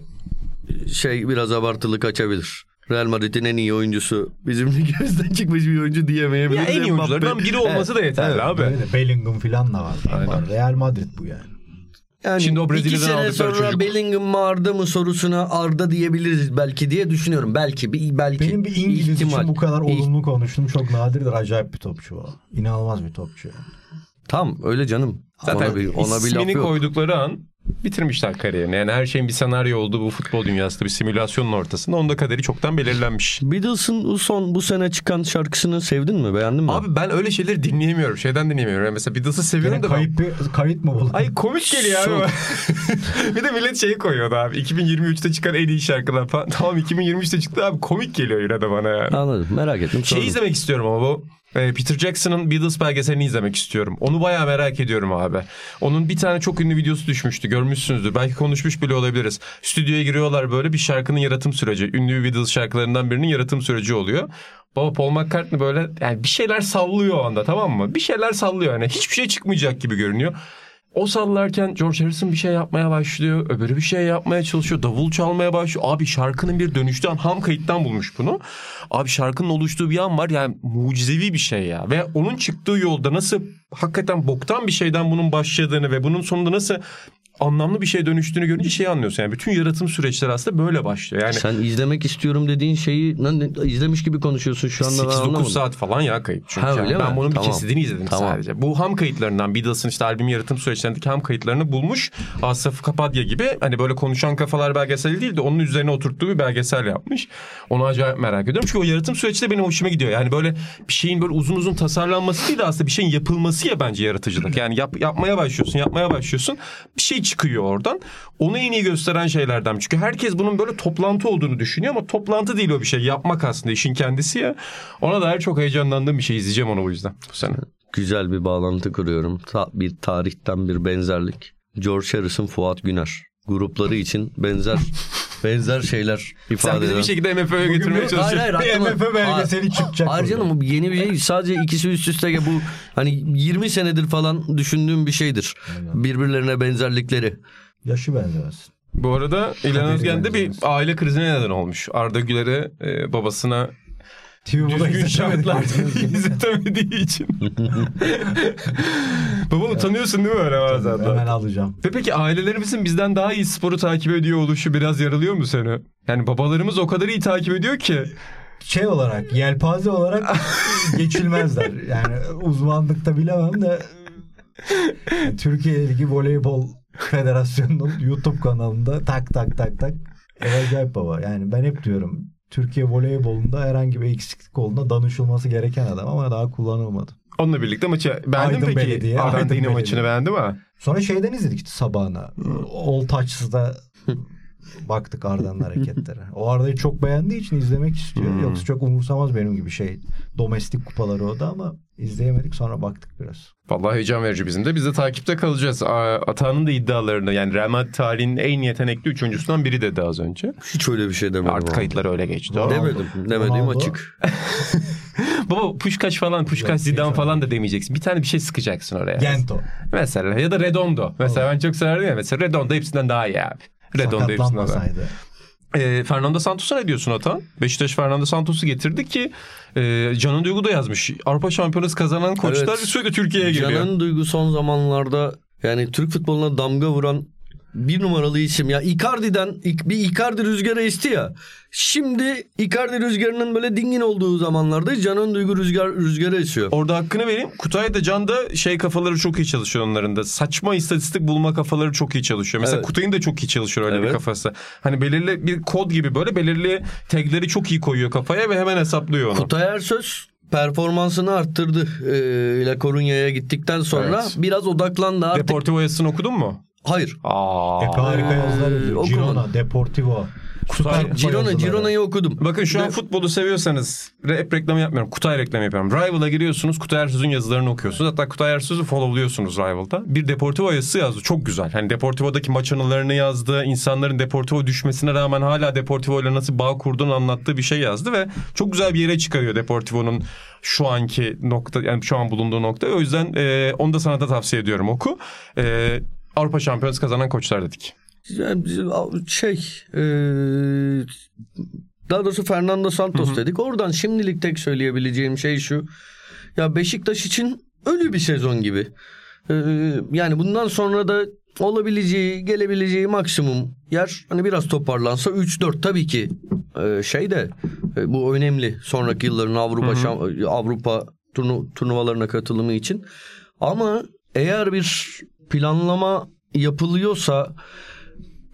şey biraz abartılı kaçabilir. Real Madrid'in en iyi oyuncusu bizim ligimizden çıkmış bir oyuncu diyemeyebiliriz. En iyi oyunculardan biri olması evet, da yeterli evet, abi. Öyle. Bellingham falan da var. Aynen. Real Madrid bu yani. Yani şimdi o Brezilya'dan aldıkları çocuk. İki sene sonra Bellingham mı Arda mı sorusuna Arda diyebiliriz belki diye düşünüyorum. Belki, belki. Benim bir İngiliz ihtimal. için bu kadar olumlu konuştum. Çok nadirdir. Acayip bir topçu o. İnanılmaz bir topçu. Tam öyle canım. Zaten ona bir, ona bir ismini koydukları an bitirmişler kariyerini. Yani her şeyin bir senaryo olduğu bu futbol dünyasında bir simülasyonun ortasında. Onda kaderi çoktan belirlenmiş. Beatles'ın son bu sene çıkan şarkısını sevdin mi? Beğendin mi? Abi ben öyle şeyleri dinleyemiyorum. Şeyden dinleyemiyorum. Yani mesela Beatles'ı seviyorum da kayıt, ben... kayıt mı buldun? Ay komik geliyor abi. Bir de millet şeyi koyuyordu abi. iki bin yirmi üçte çıkan en iyi şarkılar falan. Tamam iki bin yirmi üçte çıktı abi. Komik geliyor yine de bana yani. Anladım. Merak ettim. Şey izlemek istiyorum ama bu. Peter Jackson'ın Beatles belgeselini izlemek istiyorum. Onu bayağı merak ediyorum abi. Onun bir tane çok ünlü videosu düşmüştü. Görmüşsünüzdür. Belki konuşmuş bile olabiliriz. Stüdyoya giriyorlar böyle bir şarkının yaratım süreci. Ünlü Beatles şarkılarından birinin yaratım süreci oluyor. Baba Paul McCartney böyle yani bir şeyler sallıyor o anda, tamam mı? Bir şeyler sallıyor yani. Hiçbir şey çıkmayacak gibi görünüyor. O sallarken George Harrison bir şey yapmaya başlıyor. Öbürü bir şey yapmaya çalışıyor. Davul çalmaya başlıyor. Abi şarkının bir dönüştüğü an, ham kayıttan bulmuş bunu. Abi şarkının oluştuğu bir an var. Yani mucizevi bir şey ya. Ve onun çıktığı yolda nasıl hakikaten boktan bir şeyden bunun başladığını ve bunun sonunda nasıl anlamlı bir şeye dönüştüğünü görünce şeyi anlıyorsun. Yani bütün yaratım süreçleri aslında böyle başlıyor. Yani sen izlemek istiyorum dediğin şeyi lan izlemiş gibi konuşuyorsun şu anda. sekiz dokuz saat falan ya kayıp. Çünkü ha, yani ben mi? bunun tamam. bir kesidini izledim tamam. sadece. Bu ham kayıtlarından Beatles'ın işte albüm yaratım süreçlerindeki ham kayıtlarını bulmuş. Asaf Kapadya gibi hani böyle konuşan kafalar belgeseli değil de onun üzerine oturttuğu bir belgesel yapmış. Onu acayip merak ediyorum. Çünkü o yaratım süreci de benim hoşuma gidiyor. Yani böyle bir şeyin böyle uzun uzun tasarlanması değil de aslında bir şeyin yapılması ya bence yaratıcılık. Yani yap, yapmaya başlıyorsun, yapmaya başlıyorsun. Bir şey çıkıyor oradan. Onu en iyi gösteren şeylerden. Çünkü herkes bunun böyle toplantı olduğunu düşünüyor ama toplantı değil o bir şey. Yapmak aslında işin kendisi ya. Ona dair çok heyecanlandığım bir şey, izleyeceğim onu bu yüzden bu sene. Güzel bir bağlantı kuruyorum. Ta- bir tarihten bir benzerlik. George Harrison, Fuat Güner. Grupları için benzer benzer şeyler ifade eden. Sen bizi bir şekilde M F Ö'ye götürmeye çalışıyorsun. Hayır hayır. M F Ö belgeseli çıkacak. Hayır canım, yeni bir şey. Sadece ikisi üst üste ya, bu hani yirmi senedir falan düşündüğüm bir şeydir. Aynen. Birbirlerine benzerlikleri. Yaşı benzemesin. Bu arada İlhan Özgen de bir aile krizine neden olmuş. Arda Güler'e e, babasına düzgün şartlar izletemediği için. Baba utanıyorsun değil mi öyle bazen? Hemen alacağım. Ve peki ailelerimizin bizden daha iyi sporu takip ediyor oluşu biraz yaralıyor mu seni? Yani babalarımız o kadar iyi takip ediyor ki. Şey olarak, yelpaze olarak geçilmezler. Yani uzmanlıkta bilemem de yani Türkiye Ligi Voleybol Federasyonu'nun YouTube kanalında tak tak tak tak acayip baba. Yani ben hep diyorum, Türkiye voleybolunda herhangi bir eksiklik olduğunda danışılması gereken adam ama daha kullanılmadı. Onunla birlikte maçı beğendin peki? Belediye, Aydın, Aydın yine maçını beğendi mi? Sonra şeyden izledik işte sabahına. All Touchs'da baktık Arda'nın hareketleri. O Arda'yı çok beğendiği için izlemek istiyor. Hmm. Yoksa çok umursamaz benim gibi şey. Domestik kupaları o da ama izleyemedik, sonra baktık biraz. Vallahi heyecan verici bizim de. Biz de takipte kalacağız. Atahan'ın da iddialarını, yani Real Madrid tarihinin en yetenekli üçüncüsünden biri dedi az önce. Hiç öyle bir şey demedim. Artık kayıtlar öyle geçti. Demedim. Demediğim açık. Baba Puşkaş falan, Puşkaş Zidane falan da demeyeceksin. Bir tane bir şey sıkacaksın oraya. Gento. Mesela ya da Redondo. Mesela ben çok severdim ya. Mesela Redondo hepsinden daha iyi abi. Redondo hepsinden daha iyi. E, Fernando Santos'a ne diyorsun Atan? Beşiktaş Fernando Santos'u getirdi ki e, Canan Duygu da yazmış. Avrupa Şampiyonası kazanan koçlar evet, sürekli Türkiye'ye geliyor. Canan Duygu son zamanlarda yani Türk futboluna damga vuran bir numaralı isim. Ya Icardi'den bir Icardi rüzgarı esti ya. Şimdi Icardi rüzgarının böyle dingin olduğu zamanlarda Canan Duygu rüzgar rüzgarı esiyor. Orada hakkını vereyim. Kutay da Can da şey kafaları çok iyi çalışıyor onların da. Saçma istatistik bulma kafaları çok iyi çalışıyor. Mesela evet. Kutay'ın da çok iyi çalışıyor öyle evet. bir kafası. Hani belirli bir kod gibi böyle belirli tagleri çok iyi koyuyor kafaya ve hemen hesaplıyor onu. Kutay Ersöz performansını arttırdı. Ee, La Coruña'ya gittikten sonra evet. biraz odaklandı artık. Deportivo yazısını okudun mu? Hayır. Aa. Epe harika yazılar yazıyor. Girona, Deportivo. Kutay, Girona, Girona'yı okudum. Bakın şu De... an futbolu seviyorsanız hep reklamı yapmıyorum. Kutay reklamı yapıyorum. Rival'a giriyorsunuz. Kutay Ersöz'ün yazılarını okuyorsunuz. Hatta Kutay Ersöz'ü followluyorsunuz Rival'da. Bir Deportivo yazısı yazdı. Çok güzel. Hani Deportivo'daki maç anılarını yazdı. İnsanların Deportivo düşmesine rağmen hala Deportivo ile nasıl bağ kurduğunu anlattığı bir şey yazdı ve çok güzel bir yere çıkarıyor Deportivo'nun şu anki nokta, yani şu an bulunduğu nokta. O yüzden e, onu da sana da tavsiye ediyorum, oku. Eee Avrupa Şampiyonası kazanan koçlar dedik. Şey, ee, daha doğrusu Fernando Santos hı hı. dedik. Oradan şimdilik tek söyleyebileceğim şey şu. Ya Beşiktaş için ölü bir sezon gibi. Ee, yani bundan sonra da olabileceği, gelebileceği maksimum yer hani biraz toparlansa üç dört tabii ki ee, şey de bu önemli. Sonraki yılların Avrupa hı hı. Şam, Avrupa turnu, turnuvalarına katılımı için. Ama eğer bir planlama yapılıyorsa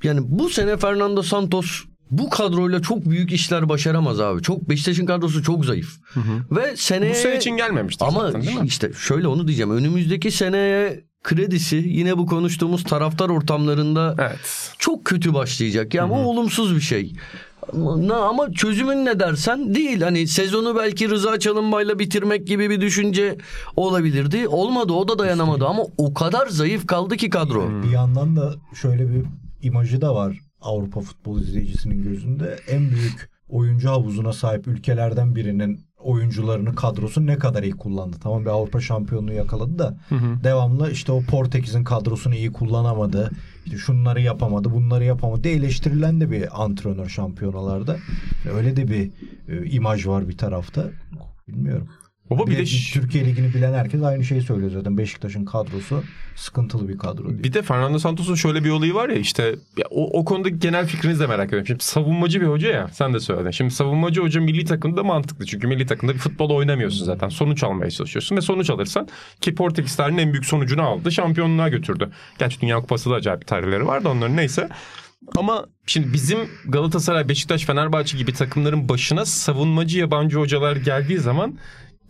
yani bu sene Fernando Santos bu kadroyla çok büyük işler başaramaz abi. Çok Beşiktaş'ın kadrosu çok zayıf. Hı hı. Ve seneye bu sene için gelmemişti ama zaten, değil mi? İşte şöyle onu diyeceğim. Önümüzdeki seneye kredisi yine bu konuştuğumuz taraftar ortamlarında evet. çok kötü başlayacak. Yani hı hı. bu olumsuz bir şey. Ama çözümün ne dersen değil. Hani sezonu belki Rıza Çalınbay'la bitirmek gibi bir düşünce olabilirdi. Olmadı, o da dayanamadı ama o kadar zayıf kaldı ki kadro. Hmm. Bir yandan da şöyle bir imajı da var Avrupa futbol izleyicisinin gözünde. En büyük oyuncu havuzuna sahip ülkelerden birinin oyuncularını, kadrosu ne kadar iyi kullandı. Tamam, bir Avrupa şampiyonluğu yakaladı da hı hı. devamlı işte o Portekiz'in kadrosunu iyi kullanamadı. İşte şunları yapamadı, bunları yapamadı diye eleştirilen de bir antrenör şampiyonalarda. Öyle de bir e, imaj var bir tarafta. Bilmiyorum. Baba bir, bir de Türkiye Ligi'ni bilen herkes aynı şeyi söylüyor zaten. Beşiktaş'ın kadrosu sıkıntılı bir kadro diyor. Bir de Fernando Santos'un şöyle bir olayı var ya işte ya o, o konudaki genel fikrinizi de merak ediyorum. Şimdi savunmacı bir hoca ya, sen de söyledin. Şimdi savunmacı hoca milli takımda mantıklı. Çünkü milli takımda bir futbol oynamıyorsun zaten. Sonuç almaya çalışıyorsun ve sonuç alırsan ki Portekiz tarihinin en büyük sonucunu aldı. Şampiyonluğa götürdü. Gerçi Dünya Kupası da acayip tarihleri vardı onların, neyse. Ama şimdi bizim Galatasaray, Beşiktaş, Fenerbahçe gibi takımların başına savunmacı yabancı hocalar geldiği zaman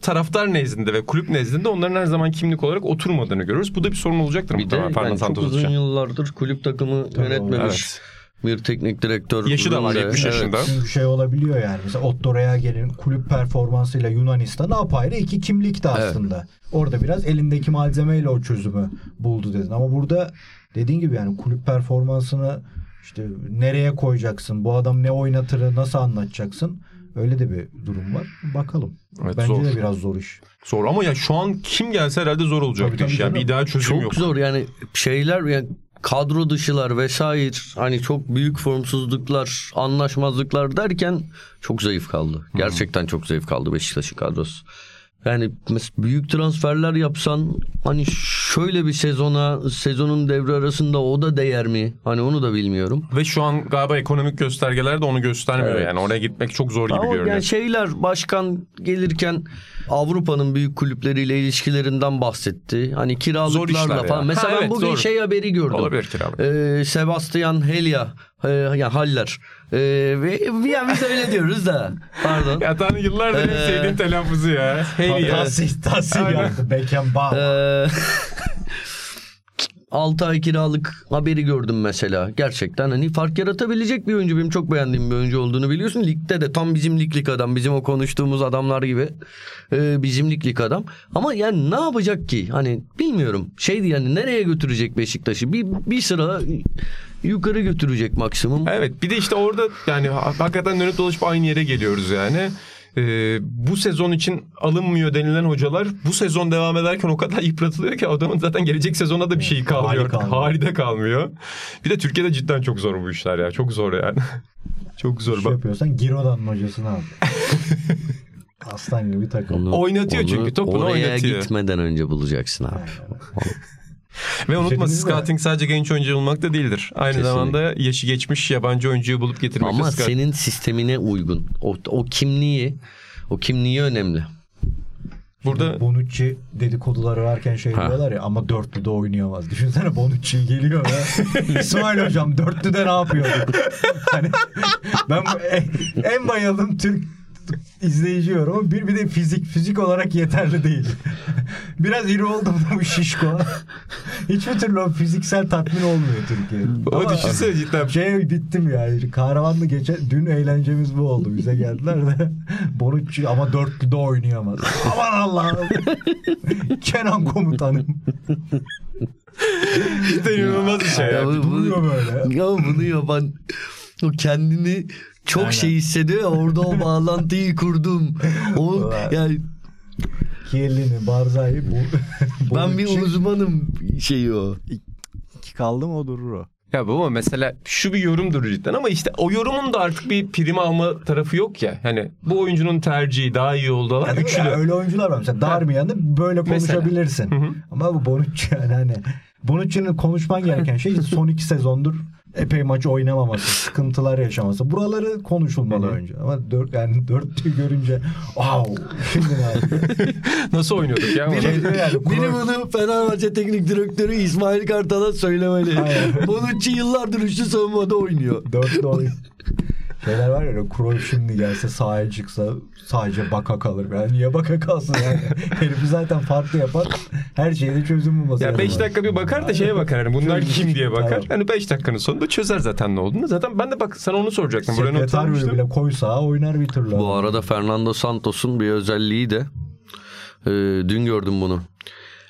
taraftar nezdinde ve kulüp nezdinde onların her zaman kimlik olarak oturmadığını görürüz. Bu da bir sorun olacaktır. Bir de yani çok uzun yıllardır kulüp takımı tamam, yönetmemiş. Evet. Bir teknik direktör. Yaşı da var, yetmiş evet. yaşında. Çünkü şey olabiliyor yani. Mesela Otto Reagel'in kulüp performansıyla Yunanistan'a apayrı iki kimlikti aslında. Evet. Orada biraz elindeki malzemeyle o çözümü buldu dedin. Ama burada dediğin gibi yani kulüp performansını işte nereye koyacaksın? Bu adam ne oynatır? Nasıl anlatacaksın? Öyle de bir durum var. Bakalım. Evet, bence zor. De biraz zor iş. Zor ama ya şu an kim gelse herhalde zor olacak tabii, bir iş. Yani bir ideal çözüm çok yok. Çok zor yani şeyler yani kadro dışılar vesaire hani çok büyük formsuzluklar, anlaşmazlıklar derken çok zayıf kaldı. Gerçekten hmm. çok zayıf kaldı Beşiktaş'ın kadrosu. Yani büyük transferler yapsan hani şöyle bir sezona, sezonun devre arasında o da değer mi? Hani onu da bilmiyorum. Ve şu an galiba ekonomik göstergeler de onu göstermiyor evet. yani. Oraya gitmek çok zor ama gibi görünüyor. Yani şeyler başkan gelirken Avrupa'nın büyük kulüpleriyle ilişkilerinden bahsetti. Hani kiralıklarla falan. Ya. Mesela ha, ben evet, bugün zor. şey haberi gördüm. Olabilir kiralık. Ee, Sebastian Helya. Ee, yani Haller. Ee, ve, yani biz öyle diyoruz da. Pardon. Ya tanrı yıllardır ee, sevdiğim telaffuzu ya. Hey ya. Tahsil, tahsil yaptı. Beken bağ. Ee, altı ay kiralık haberi gördüm mesela. Gerçekten hani fark yaratabilecek bir oyuncu. Benim çok beğendiğim bir oyuncu olduğunu biliyorsun. Ligde de tam bizim liglik adam. Bizim o konuştuğumuz adamlar gibi. Ee, bizim liglik adam. Ama yani ne yapacak ki? Hani bilmiyorum. Şeydi yani nereye götürecek Beşiktaş'ı? Bir, bir sıra... Yukarı götürecek maksimum. Evet, bir de işte orada yani hakikaten dönüp dolaşıp aynı yere geliyoruz yani. Ee, bu sezon için alınmıyor denilen hocalar bu sezon devam ederken o kadar yıpratılıyor ki adamın zaten gelecek sezona da bir şey kalmıyor. Halide kalmıyor. Bir de Türkiye'de cidden çok zor bu işler ya. Çok zor yani. Çok zor. Şey yapıyorsan Girona'nın hocasını al. Aslan gibi takım. Onu, oynatıyor onu, çünkü topunu oynatıyor. Oraya gitmeden önce bulacaksın abi. Ve unutma, scouting sadece genç oyuncu bulmak da değildir. Aynı Kesinlikle. zamanda yaşı geçmiş yabancı oyuncuyu bulup getirmek. Ama senin sistemine uygun. O, o kimliği, o kimliği önemli. Burada Bonucci dedikoduları varken şey ha. diyorlar ya ama dörtlüde oynayamaz. Düşünsene Bonucci geliyor ya. İsmail hocam dörtlüde ne yapıyorduk? Hani ben en, en bayıldığım Türk izleyici var ama bir, bir de fizik fizik olarak yeterli değil. Biraz iri oldum da bu şişko. Hiçbir türlü o fiziksel tatmin olmuyor Türkiye'de. O düşünsene cidden. Şey bittim yani. Kahramanlı geçen dün eğlencemiz bu oldu. Bize geldiler de Bonucci ama dörtlüde oynayamaz. Aman Allah'ım. Kenan komutanım. İşte inanılmaz bir şey. Ya, ya. Bunu, bunu, böyle. Ya bunu yapan o kendini çok Aynen. şey hissediyor. Orada o bağlantıyı kurdum. O yani Kielini, Barzai bu. Ben bir uzmanım şeyi o. İki kaldı mı o durur o. Ya baba mesela şu bir yorumdur cidden ama işte o yorumun da artık bir prim alma tarafı yok ya. Hani bu oyuncunun tercihi daha iyi oldu ama güçlü. Yani öyle oyuncular var mesela Darmian'da böyle konuşabilirsin. Hı hı. Ama bu Bonucci yani hani Bonucci'nin konuşman gereken şey son iki sezondur epey maç oynamaması, sıkıntılar yaşaması. Buraları konuşulmalı evet. önce. Ama dört yani dörtlüğü görünce wow. Şimdi nasıl oynuyorduk ya? Biri, yani, biri bunu Fenerbahçe teknik direktörü İsmail Kartal'a söylemeli. Bonucci yıllardır üçlü savunmada oynuyor. Dörtlü oynuyor. Şeyler var ya, Cruyff şimdi gelse sahaya çıksa sadece baka kalır. Yani niye baka kalsın yani? Herifi zaten farklı yapar. Her şeyde çözüm bulması. Ya beş dakika var. Bir bakar da şeye bakar. Hani bunlar kim diye bakar. Hani beş dakikanın sonunda çözer zaten ne olduğunu. Zaten ben de bak sana onu soracaktım. Sekretaryo bile koy sağa oynar bir türlü. Bu arada Fernando Santos'un bir özelliği de e, dün gördüm bunu.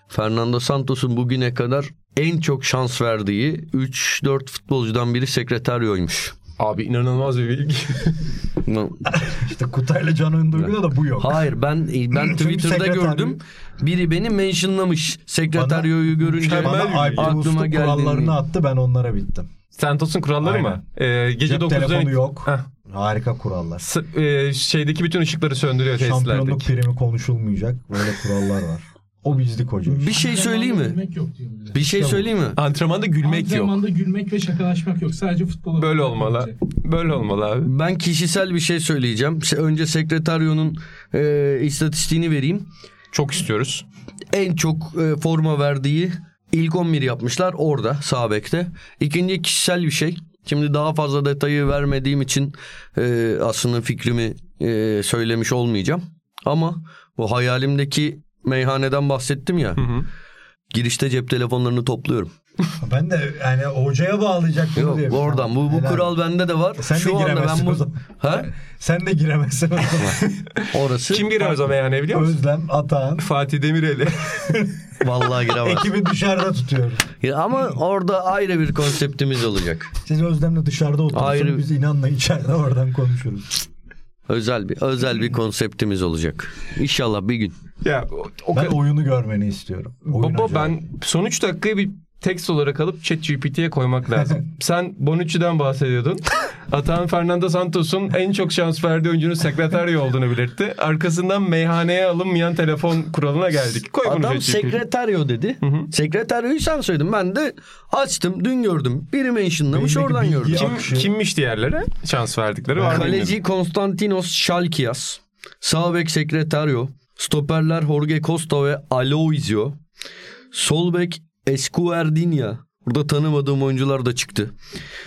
Fernando Santos'un bugüne kadar en çok şans verdiği üç dört futbolcudan biri Sekretaryo'ymuş. Abi inanılmaz bir bilgi. İşte Kutay'la Canan Duygu'da da bu yok. Hayır ben ben Twitter'da gördüm. Biri beni mentionlamış. Sekretaryoyu görünce aklıma geldi. Kurallarını attı, ben onlara bittim. Santos'un kuralları Aynen. mı? Ee, gece Cep dokuzda... telefonu yok. Heh. Harika kurallar. S- e, şeydeki bütün ışıkları söndürüyor tesislerdeki. Şampiyonluk primi konuşulmayacak. Böyle kurallar var. O bizlik hocam. Bir şey söyleyeyim mi? Bir şey söyleyeyim mi? Antrenmanda gülmek yok. Antrenmanda gülmek ve şakalaşmak yok. Sadece futbolu. Böyle olmalı. Böyle olmalı abi. Ben kişisel bir şey söyleyeceğim. Önce Sekretaryo'nun e, istatistiğini vereyim. Çok istiyoruz. En çok e, forma verdiği ilk on bir yapmışlar orada sağ bekte. İkinci kişisel bir şey. Şimdi daha fazla detayı vermediğim için e, aslında fikrimi e, söylemiş olmayacağım. Ama bu hayalimdeki meyhaneden bahsettim ya. Hı hı. Girişte cep telefonlarını topluyorum. Ben de yani hocaya bağlayacaktım. Yok, diye. Yok oradan bu, bu kural bende de var. E sen, şu de giremezsin ben bu... ha? sen de giremezsin o zaman. Orası. Kim giremez o meyhaneye biliyor musun? Özlem, Atahan. Fatih Demireli. Vallahi giremez. Ekibi dışarıda tutuyoruz. Ama orada ayrı bir konseptimiz olacak. Siz Özlem'le dışarıda oturursunuz. Ayrı... Biz inanla içeride oradan konuşuruz. Özel bir özel bir konseptimiz olacak. İnşallah bir gün. Ya o, o ben ka- oyunu görmeni istiyorum. Oyun baba acaba. Ben son üç dakikayı bir tekst olarak alıp ChatGPT'ye koymak lazım. Sen Bonucci'den bahsediyordun. Atahan Fernando Santos'un en çok şans verdiği oyuncunun sekreteryo olduğunu belirtti. Arkasından meyhaneye alınmayan telefon kuralına geldik. Koy bunu. Adam sekreteryo dedi. Hı-hı. Sekreteryoyu sen söyledin. Ben de açtım. Dün gördüm. Biri mentionlamış. Oradan gördüm. Kim, kimmiş diğerlere? Şans verdikleri var. Kaleci Konstantinos Şalkias. Sağ bek sekreteryo. Stoperler Jorge Costa ve Aloisio. Sol bek Escuerdinya. Burada tanımadığım oyuncular da çıktı.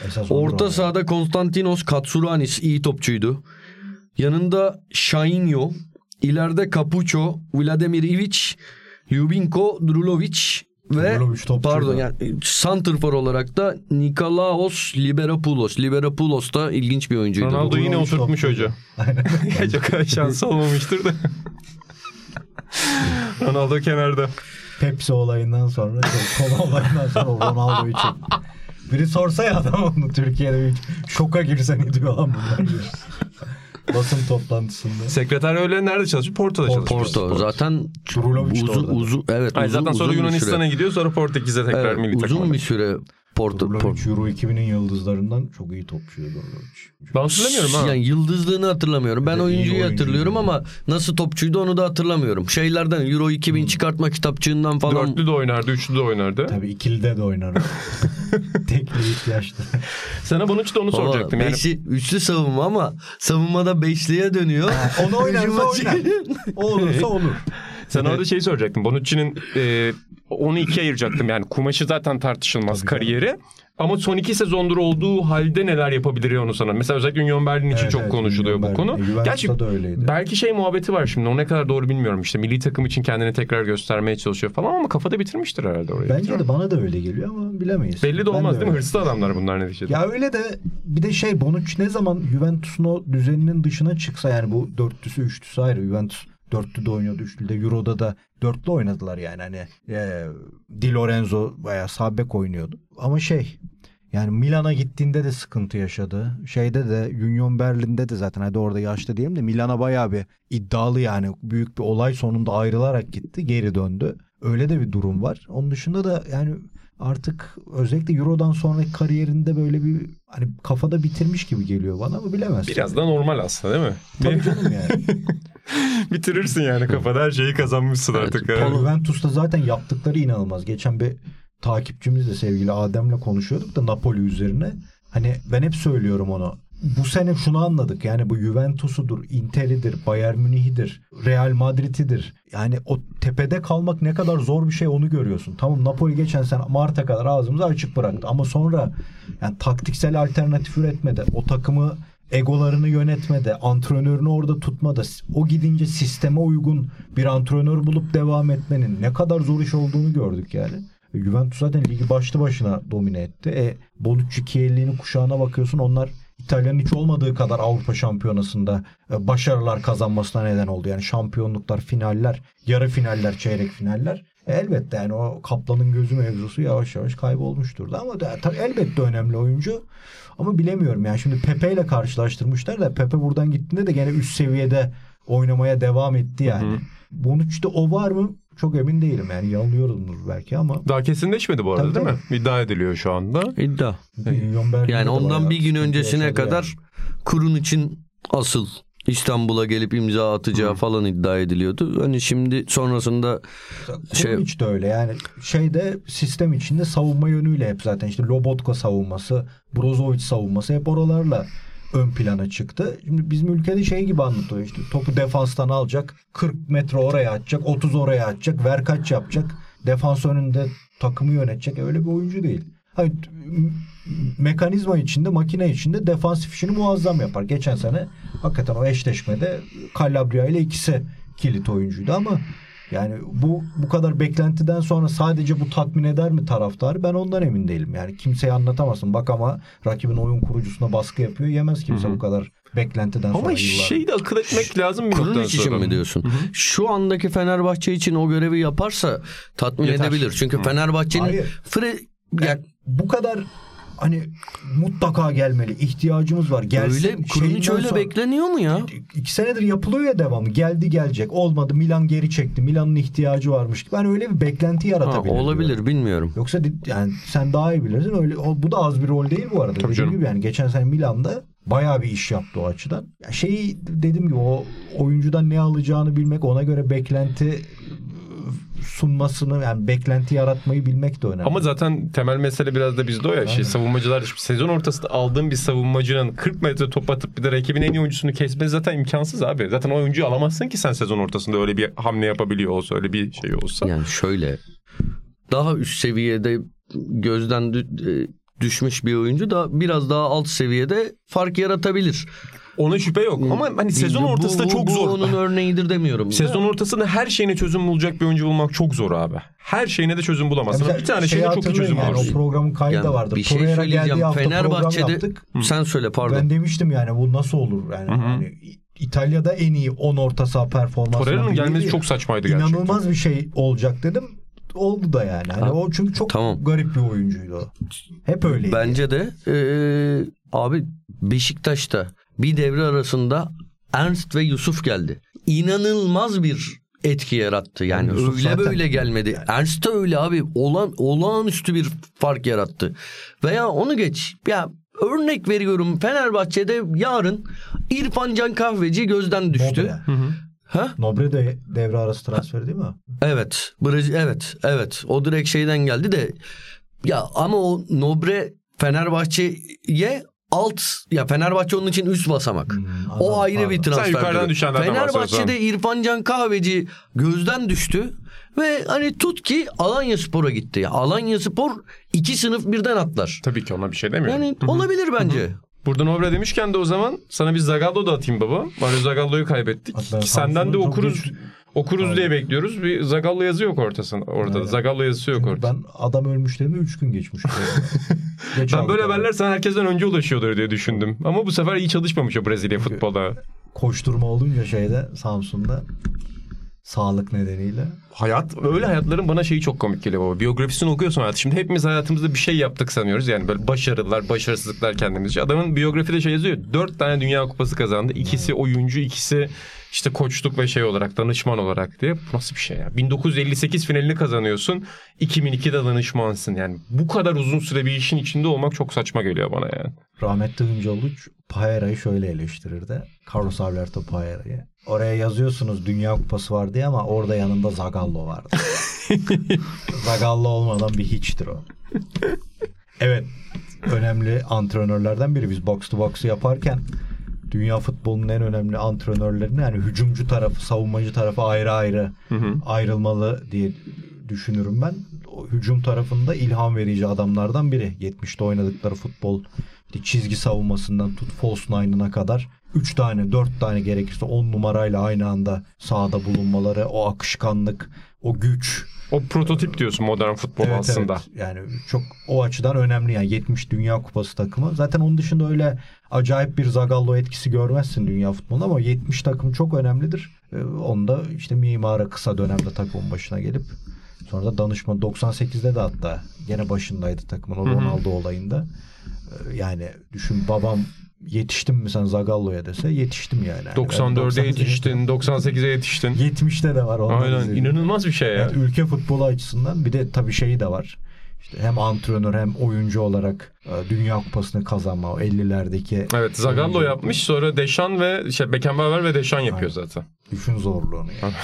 Esas orta sahada Konstantinos Katsuranis iyi topçuydu. Yanında Şahinyo, ileride Kapuço, Vladimir Ivic, Ljubinko Drulovic ve Drulovic pardon yani santrfor olarak da Nikolaos Liberopoulos. Liberopoulos da ilginç bir oyuncuydu. Ronaldo yine oturtmuş hoca. Çok şansı olmamıştır da. Ronaldo kenarda. Pepsi olayından sonra, kola olayından sonra Ronaldo'yu çekti. Biri sorsa ya adam onu Türkiye'de bir şoka girsen ediyor lan bunlar. Basın toplantısında. Sekreter öyle nerede çalışıyor? Porto'da Porto, çalışıyor. Porto. Zaten uzun uzun evet. Hayır, uzun, zaten sonra uzun Yunanistan'a gidiyor, sonra Portekiz'e tekrar evet, milli takıma. Uzun bir süre Porto. Porto. Euro iki binin yıldızlarından çok iyi topçuydu Drulovic. Ben hatırlamıyorum ha. Yani yıldızlığını hatırlamıyorum. Ben oyuncuyu hatırlıyorum ama nasıl topçuydu onu da hatırlamıyorum. Şeylerden Euro iki bin hmm. çıkartma kitapçığından falan. Dörtlü de oynardı, üçlü de oynardı. Tabii ikilide de oynardı. Tekli ihtiyaçtı. Sana bunun için de onu Ola, soracaktım. Yani... Beşi, üçlü savunma ama savunmada beşliye dönüyor. Onu oynarsa oynar. O olursa olur. Sana orada şeyi soracaktım. Bonucci'nin e, onu ikiye ayıracaktım. Yani kumaşı zaten tartışılmaz tabii kariyeri. Yani. Ama son iki sezondur olduğu halde neler yapabiliyor onu sana? Mesela özellikle Union Berlin için evet, çok evet, konuşuluyor Union bu Berlin. konu. E, Gerçi belki şey muhabbeti var şimdi. O ne kadar doğru bilmiyorum. İşte milli takım için kendini tekrar göstermeye çalışıyor falan ama kafada bitirmiştir herhalde orayı. Bence de bana da öyle geliyor ama bilemeyiz. Belli de olmaz de değil mi? Hırslı adamlar bunlar neticede. Ya öyle de bir de şey Bonucci ne zaman Juventus'un o düzeninin dışına çıksa yani bu dörtlüsü üçlüsü ayrı Juventus dörtlü de oynuyordu, üçlü de Euro'da da dörtlü oynadılar yani hani e, Di Lorenzo bayağı sabek oynuyordu. Ama şey yani Milan'a gittiğinde de sıkıntı yaşadı. Şeyde de Union Berlin'de de zaten hadi orada yaşlı diyelim de Milan'a bayağı bir iddialı yani büyük bir olay sonunda ayrılarak gitti geri döndü. Öyle de bir durum var. Onun dışında da yani artık özellikle Euro'dan sonraki kariyerinde böyle bir hani kafada bitirmiş gibi geliyor bana ama bilemezsin. Biraz da normal aslında değil mi? Tabii canım yani. Bitirirsin yani kafada her şeyi kazanmışsın evet, artık. Yani. Juventus'ta zaten yaptıkları inanılmaz. Geçen bir takipçimizle sevgili Adem'le konuşuyorduk da Napoli üzerine. Hani ben hep söylüyorum onu. Bu sene şunu anladık yani bu Juventus'udur, Inter'idir, Bayern Münih'idir, Real Madrid'idir. Yani o tepede kalmak ne kadar zor bir şey onu görüyorsun. Tamam Napoli geçen sene Mart'a kadar ağzımızı açık bıraktı ama sonra yani taktiksel alternatif üretmedi. O takımı egolarını yönetmede, antrenörünü orada tutmada, o gidince sisteme uygun bir antrenör bulup devam etmenin ne kadar zor iş olduğunu gördük yani. E, Juventus zaten ligi başlı başına domine etti. E, Bonucci Chiellini kuşağına bakıyorsun onlar İtalya'nın hiç olmadığı kadar Avrupa Şampiyonası'nda e, başarılar kazanmasına neden oldu. Yani şampiyonluklar, finaller, yarı finaller, çeyrek finaller. E, elbette yani o kaplanın gözü mevzusu yavaş yavaş kaybolmuştur da ama e, elbette önemli oyuncu. Ama bilemiyorum yani şimdi Pepe ile karşılaştırmışlar da Pepe buradan gittiğinde de gene üst seviyede oynamaya devam etti yani. Bonucci'de o var mı? Çok emin değilim yani yanılıyorumdur belki ama. Daha kesinleşmedi bu arada tabii, değil mi? İddia ediliyor şu anda. İddia. Yani ondan bir gün öncesine kadar yani. Kurun için asıl İstanbul'a gelip imza atacağı hmm. falan iddia ediliyordu. Hani şimdi sonrasında kurun şey... hiç de öyle yani şeyde sistem içinde savunma yönüyle hep zaten işte Lobotka savunması, Brozovic savunması hep oralarla ön plana çıktı. Şimdi bizim ülkede şey gibi anlatıyor işte topu defanstan alacak, kırk metre oraya atacak, otuz oraya atacak, verkaç yapacak, defans önünde takımı yönetecek. Öyle bir oyuncu değil. Hayır, mekanizma içinde, makine içinde defansif işini muazzam yapar. Geçen sene hakikaten o eşleşmede Calabria ile ikisi kilit oyuncuydu ama yani bu bu kadar beklentiden sonra sadece bu tatmin eder mi taraftarı? Ben ondan emin değilim. Yani kimseye anlatamazsın. Bak ama rakibin oyun kurucusuna baskı yapıyor. Yemez kimse Hı-hı. bu kadar beklentiden ama sonra. Ama şeyi de akıl etmek Ş- lazım. Kurun için mi diyorsun? Hı-hı. Şu andaki Fenerbahçe için o görevi yaparsa tatmin Yeter. edebilir. Çünkü Hı-hı. Fenerbahçe'nin fre... Yani bu kadar hani mutlaka gelmeli. İhtiyacımız var. Gelsin. Öyle, kurun hiç öyle sonra, bekleniyor mu ya? İki senedir yapılıyor ya devamı. Geldi gelecek. Olmadı. Milan geri çekti. Milan'ın ihtiyacı varmış. Ben öyle bir beklenti yaratabilirim. Ha, olabilir. Diyorum. Bilmiyorum. Yoksa yani sen daha iyi bilirsin. Öyle, o, bu da az bir rol değil bu arada. Tabii canım. Gibi yani geçen sene Milan'da bayağı bir iş yaptı o açıdan. Ya şeyi dediğim gibi o oyuncudan ne alacağını bilmek, ona göre beklenti sunmasını yani beklenti yaratmayı bilmek de önemli. Ama zaten temel mesele biraz da bizde o ya. Şey, savunmacılar sezon ortasında aldığın bir savunmacının kırk metre top atıp bir de rakibin en iyi oyuncusunu kesmesi zaten imkansız abi. Zaten o oyuncuyu alamazsın ki sen sezon ortasında öyle bir hamle yapabiliyor olsa, öyle bir şey olsa. Yani şöyle daha üst seviyede gözden düşmüş bir oyuncu da biraz daha alt seviyede fark yaratabilir. Ona şüphe yok ama hani sezon ortası da çok zor. Bu onun örneğidir demiyorum. Sezon ortasında her şeyine çözüm bulacak bir oyuncu bulmak çok zor abi. Her şeyine de çözüm bulamazsın. Yani bir tane şeyine çok çözüm yani bulursun. O programın kaydı yani da vardı. Bir şey Torreira söyleyeceğim. Fenerbahçe'de sen söyle pardon. Ben demiştim yani bu nasıl olur yani. yani İtalya'da en iyi on orta saha performansı. Torreira'nın gelmesi değil. Çok saçmaydı gerçekten. İnanılmaz bir şey olacak dedim. Oldu da yani. Hani o çünkü çok tamam. garip bir oyuncuydu o. Hep öyleydi. Bence de ee, abi Beşiktaş'ta bir devre arasında Ernst ve Yusuf geldi. İnanılmaz bir etki yarattı. Yani Yusuf öyle zaten böyle gelmedi. Yani. Ernst de öyle abi. Olan, olağanüstü bir fark yarattı. Veya onu geç. Ya örnek veriyorum. Fenerbahçe'de yarın İrfan Can Kahveci gözden düştü. Nobre. Hı hı. Ha? Nobre de devre arası transferi değil mi? Evet. Bra- evet. Evet. O direkt şeyden geldi de. Ya ama o Nobre Fenerbahçe'ye alt ya Fenerbahçe onun için üst basamak. Hmm, o adam, ayrı adam. Bir transfer. Fenerbahçe'de İrfan Can Kahveci gözden düştü ve hani tut ki Alanyaspor'a gitti. Ya Alanyaspor iki sınıf birden atlar. Tabii ki ona bir şey demiyorum. Yani Hı-hı. olabilir bence. Hı-hı. Burada Nobre demişken de o zaman sana bir Zagallo da atayım baba. Mario Zagallo'yu kaybettik. Hatta ki senden de okuruz. Geç... Okuruz Aynen. diye bekliyoruz. Bir Zagallo yazı yok ortasında. Ortada. Aynen. Zagallo yazısı yok ortada. Ben adam ölmüş dedim üç gün geçmiş. Ben böyle haberler sana herkesten önce ulaşıyordur diye düşündüm. Ama bu sefer iyi çalışmamış o Brezilya futbola. Koşturma olunca şeyde Samsun'da sağlık nedeniyle. Hayat öyle hayatların bana şeyi çok komik geliyor baba. Biyografisini okuyorsun hayat. Şimdi hepimiz hayatımızda bir şey yaptık sanıyoruz. Yani böyle başarılar, başarısızlıklar kendimizce. Adamın biyografide şey yazıyor. Dört tane Dünya Kupası kazandı. İkisi oyuncu, ikisi işte koçluk ve şey olarak, danışman olarak diye. Nasıl bir şey ya? bin dokuz yüz elli sekiz finalini kazanıyorsun. iki bin ikide danışmansın. Yani bu kadar uzun süre bir işin içinde olmak çok saçma geliyor bana yani. Rahmetli Hıncalı Paera'yı şöyle eleştirirdi. Carlos Alberto Paera'yı. Oraya yazıyorsunuz Dünya Kupası var diye ama orada yanında Zagallo vardı. Zagallo olmadan bir hiçtir o. Evet. Önemli antrenörlerden biri. Biz box to box'u yaparken dünya futbolunun en önemli antrenörlerini yani hücumcu tarafı, savunmacı tarafı ayrı ayrı hı hı. ayrılmalı diye düşünürüm ben. O hücum tarafında ilham verici adamlardan biri. yetmişte oynadıkları futbol çizgi savunmasından tut false nine'ına kadar üç tane dört tane gerekirse on numarayla aynı anda sahada bulunmaları, o akışkanlık, o güç. O prototip diyorsun modern futbol evet, aslında. Evet. Yani çok o açıdan önemli yani yetmiş Dünya Kupası takımı. Zaten onun dışında öyle acayip bir Zagallo etkisi görmezsin dünya futbolunda ama yetmiş takım çok önemlidir. Onda işte Mimara kısa dönemde takımın başına gelip sonra da danışma doksan sekizde de hatta gene başındaydı takımın o Ronaldo olayında. Yani düşün babam yetiştim mi sen Zagallo'ya dese yetiştim yani. doksan dörde yetiştin, doksan sekize yetiştin. yetmişte de var. Aynen izledim. İnanılmaz bir şey ya. Yani ülke futbolu açısından bir de tabii şeyi de var. İşte hem antrenör hem oyuncu olarak Dünya Kupası'nı kazanma, o ellilerdeki... Evet, Zagallo yapmış, sonra Deşan ve şey, Beckenbauer ve Deşan yapıyor aynen zaten. Düşün zorluğunu yani.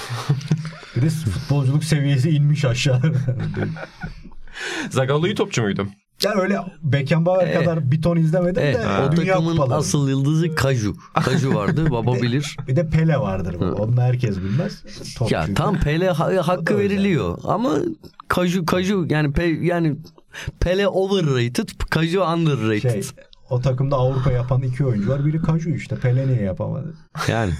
Bir de futbolculuk seviyesi inmiş aşağı. Zagallo iyi topçu muydu? Yani öyle Beckenbauer e, kadar bir ton izlemedim e, de o Dünya takımın Kupaları. Asıl yıldızı Kaju. Kaju vardı, baba bir de, bilir. Bir de Pele vardır. Onu herkes bilmez. Top ya çünkü. Tam Pele ha- hakkı veriliyor yani. Ama Kaju Kaju yani pe, yani Pele overrated, Kaju underrated. Şey, o takımda Avrupa yapan iki oyuncu var. Biri Kaju işte. Pele niye yapamadı? Yani